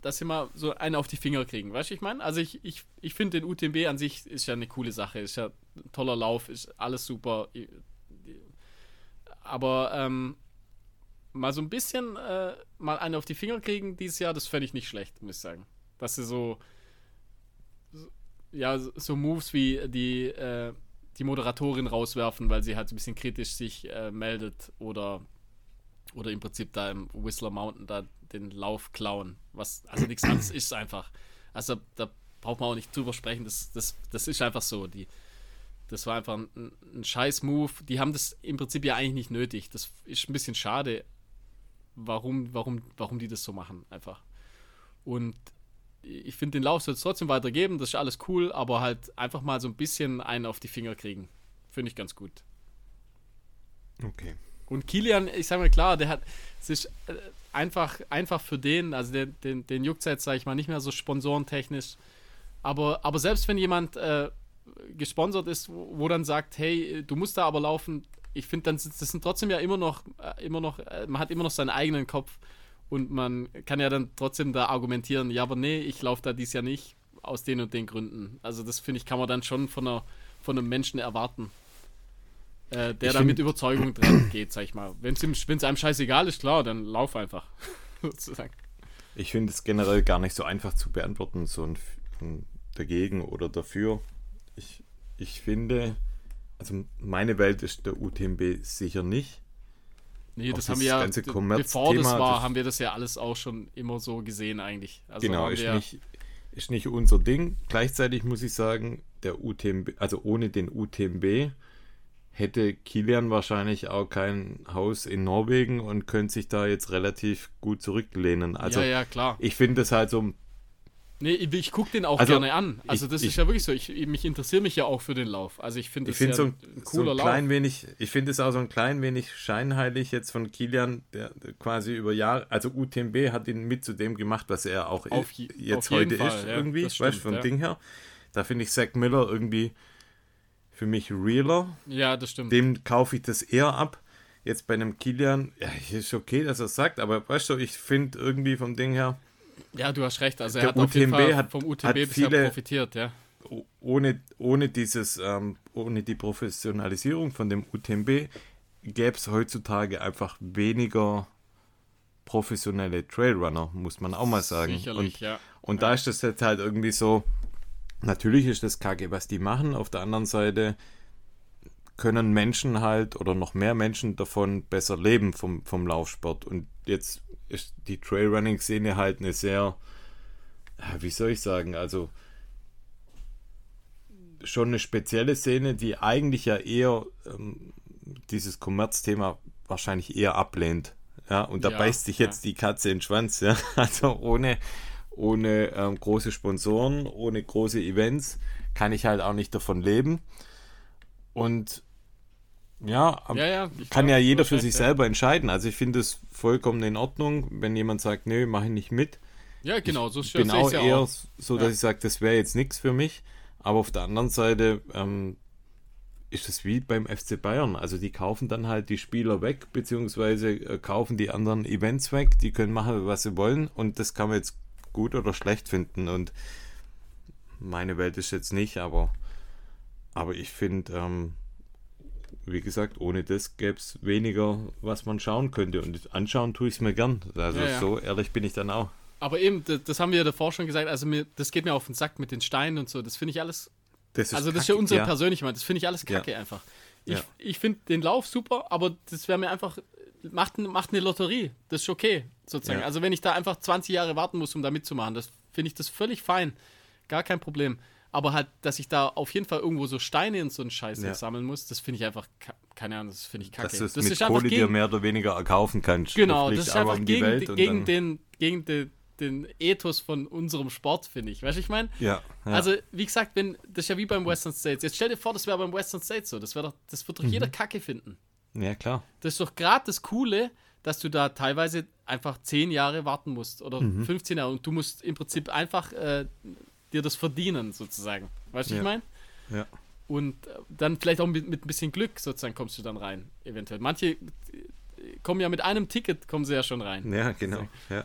dass sie mal so einen auf die Finger kriegen. Weißt du, ich meine? Also ich finde den UTMB an sich ist ja eine coole Sache. Ist ja ein toller Lauf, ist alles super. Aber mal so ein bisschen mal einen auf die Finger kriegen dieses Jahr, das fände ich nicht schlecht, muss ich sagen. Dass sie so Moves wie die Moderatorin rauswerfen, weil sie halt ein bisschen kritisch sich meldet oder im Prinzip da im Whistler Mountain da den Lauf klauen, was also nichts anderes ist einfach. Also da braucht man auch nicht drüber sprechen, das ist einfach so. Das war einfach ein scheiß Move. Die haben das im Prinzip ja eigentlich nicht nötig. Das ist ein bisschen schade, warum die das so machen einfach. Und ich finde, den Lauf soll es trotzdem weitergeben, das ist alles cool, aber halt einfach mal so ein bisschen einen auf die Finger kriegen. Finde ich ganz gut. Okay. Und Kilian, ich sage mal klar, der hat sich einfach für den, also den juckt es jetzt, sage ich mal, nicht mehr so sponsorentechnisch. Aber selbst wenn jemand gesponsert ist, wo dann sagt, hey, du musst da aber laufen, ich finde, dann das sind trotzdem ja immer noch, man hat immer noch seinen eigenen Kopf. Und man kann ja dann trotzdem da argumentieren, ja, aber nee, ich laufe da dies Jahr nicht, aus den und den Gründen. Also das, finde ich, kann man dann schon von einem Menschen erwarten, der da mit Überzeugung dran geht, sag ich mal. Wenn es einem scheißegal ist, klar, dann lauf einfach, sozusagen. Ich finde es generell gar nicht so einfach zu beantworten, so ein dagegen oder dafür. Ich finde, also meine Welt ist der UTMB sicher nicht. Nee, das haben wir ja, bevor das war, haben wir das ja alles auch schon immer so gesehen eigentlich. Also genau, ist nicht unser Ding. Gleichzeitig muss ich sagen, der UTMB, also ohne den UTMB hätte Kilian wahrscheinlich auch kein Haus in Norwegen und könnte sich da jetzt relativ gut zurücklehnen. Also ja, klar. Ich finde das halt so... Nee, ich gucke den auch gerne an. Also das ist ja wirklich so. Ich interessiere mich ja auch für den Lauf. Also ich finde das ja ein cooler Lauf. Ich finde es auch so ein klein wenig scheinheilig jetzt von Kilian, der quasi über Jahre, also UTMB hat ihn mit zu dem gemacht, was er auch jetzt heute Fall ist, irgendwie, weißt du, vom Ding her. Da finde ich Zack Miller irgendwie für mich realer. Ja, das stimmt. Dem kaufe ich das eher ab. Jetzt bei einem Kilian, ja, ist okay, dass er es sagt, aber weißt du, ich finde irgendwie vom Ding her, ja, du hast recht. Also er hat auf jeden Fall vom UTMB bisher profitiert, ja. Ohne die Professionalisierung von dem UTMB gäbe es heutzutage einfach weniger professionelle Trailrunner, muss man auch mal sagen. Sicherlich, ja. Und da ist das jetzt halt irgendwie so, natürlich ist das kacke, was die machen. Auf der anderen Seite können Menschen halt oder noch mehr Menschen davon besser leben vom Laufsport. Und jetzt ist die Trailrunning-Szene halt eine sehr, wie soll ich sagen, also schon eine spezielle Szene, die eigentlich ja eher dieses Kommerzthema wahrscheinlich eher ablehnt. Ja, und da beißt sich jetzt die Katze in den Schwanz. Ja? Also ohne große Sponsoren, ohne große Events kann ich halt auch nicht davon leben. Und kann jeder für sich selber entscheiden. Also ich finde es vollkommen in Ordnung, wenn jemand sagt, nee, mache ich nicht mit. Ja, genau, so schön sehe ich es ja auch. Eher so, dass ich sage, das wäre jetzt nichts für mich. Aber auf der anderen Seite ist es wie beim FC Bayern. Also die kaufen dann halt die Spieler weg, beziehungsweise kaufen die anderen Events weg. Die können machen, was sie wollen. Und das kann man jetzt gut oder schlecht finden. Und meine Welt ist jetzt nicht, aber ich finde... wie gesagt, ohne das gäbe es weniger, was man schauen könnte. Und anschauen tue ich es mir gern. Also so ehrlich bin ich dann auch. Aber eben, das haben wir ja davor schon gesagt, also das geht mir auf den Sack mit den Steinen und so. Das finde ich alles... Das ist ja unsere persönliche Meinung. Das finde ich alles kacke einfach. Ich finde den Lauf super, aber das wäre mir einfach... Macht eine Lotterie. Das ist okay, sozusagen. Ja. Also wenn ich da einfach 20 Jahre warten muss, um da mitzumachen, das finde ich das völlig fein. Gar kein Problem. Aber halt, dass ich da auf jeden Fall irgendwo so Steine und so einen Scheiß nicht sammeln muss, das finde ich einfach, keine Ahnung, das finde ich kacke. Dass du es das mit Kohle dir mehr oder weniger erkaufen kannst. Genau, das ist einfach gegen den Ethos von unserem Sport, finde ich. Weißt du, ich meine? Ja. Also, wie gesagt, das ist ja wie beim Western States. Jetzt stell dir vor, das wäre beim Western States so. Das wird doch jeder Kacke finden. Ja, klar. Das ist doch gerade das Coole, dass du da teilweise einfach 10 Jahre warten musst oder 15 Jahre und du musst im Prinzip einfach dir das verdienen, sozusagen. Weißt du, was ich meine? Ja. Und dann vielleicht auch mit ein bisschen Glück, sozusagen, kommst du dann rein, eventuell. Manche kommen ja mit einem Ticket, kommen sie ja schon rein. Ja, genau. Ja.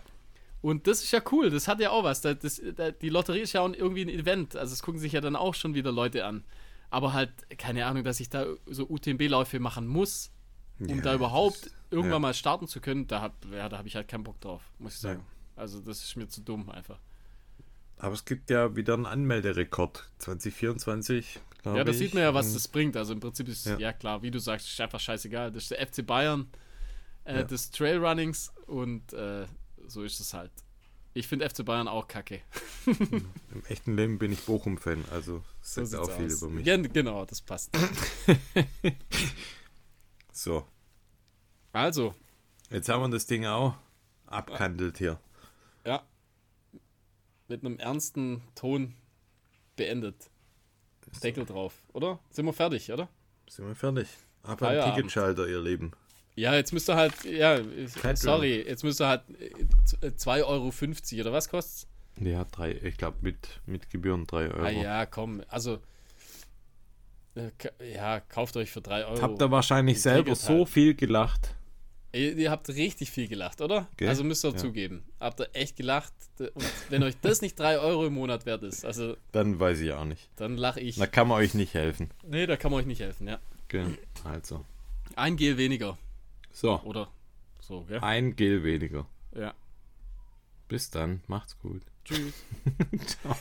Und das ist ja cool, das hat ja auch was. Die Lotterie ist ja auch irgendwie ein Event, also es gucken sich ja dann auch schon wieder Leute an. Aber halt, keine Ahnung, dass ich da so UTMB-Läufe machen muss, um da überhaupt irgendwann mal starten zu können, da habe ich halt keinen Bock drauf, muss ich sagen. Ja. Also das ist mir zu dumm einfach. Aber es gibt ja wieder einen Anmelderekord, 2024, glaube ich. Ja, da sieht man ja, was das bringt. Also im Prinzip ist ja klar, wie du sagst, ist einfach scheißegal. Das ist der FC Bayern des Trailrunnings und so ist es halt. Ich finde FC Bayern auch kacke. Im echten Leben bin ich Bochum-Fan, also sagt auch viel über mich. Ja, genau, das passt. So. Also. Jetzt haben wir das Ding auch abgehandelt hier. Ja. Mit einem ernsten Ton beendet. Deckel drauf, oder? Sind wir fertig, oder? Sind wir fertig. Ab am Ticketschalter, ihr Lieben. Ja, jetzt müsst ihr halt, jetzt müsst ihr halt 2,50 Euro, oder was kostet's? Ja, 3, ich glaube mit Gebühren 3 Euro. Ah ja, komm, also kauft euch für 3 Euro. Habt ihr wahrscheinlich selber so viel gelacht. Ihr habt richtig viel gelacht, oder? Okay. Also müsst ihr zugeben. Habt ihr echt gelacht. Und wenn euch das nicht 3 Euro im Monat wert ist, also... Dann weiß ich auch nicht. Dann lache ich. Da kann man euch nicht helfen. Nee, da kann man euch nicht helfen, ja. Genau, also. Ein Gel weniger. So. Oder so, gell? Ein Gel weniger. Ja. Bis dann, macht's gut. Tschüss. Ciao.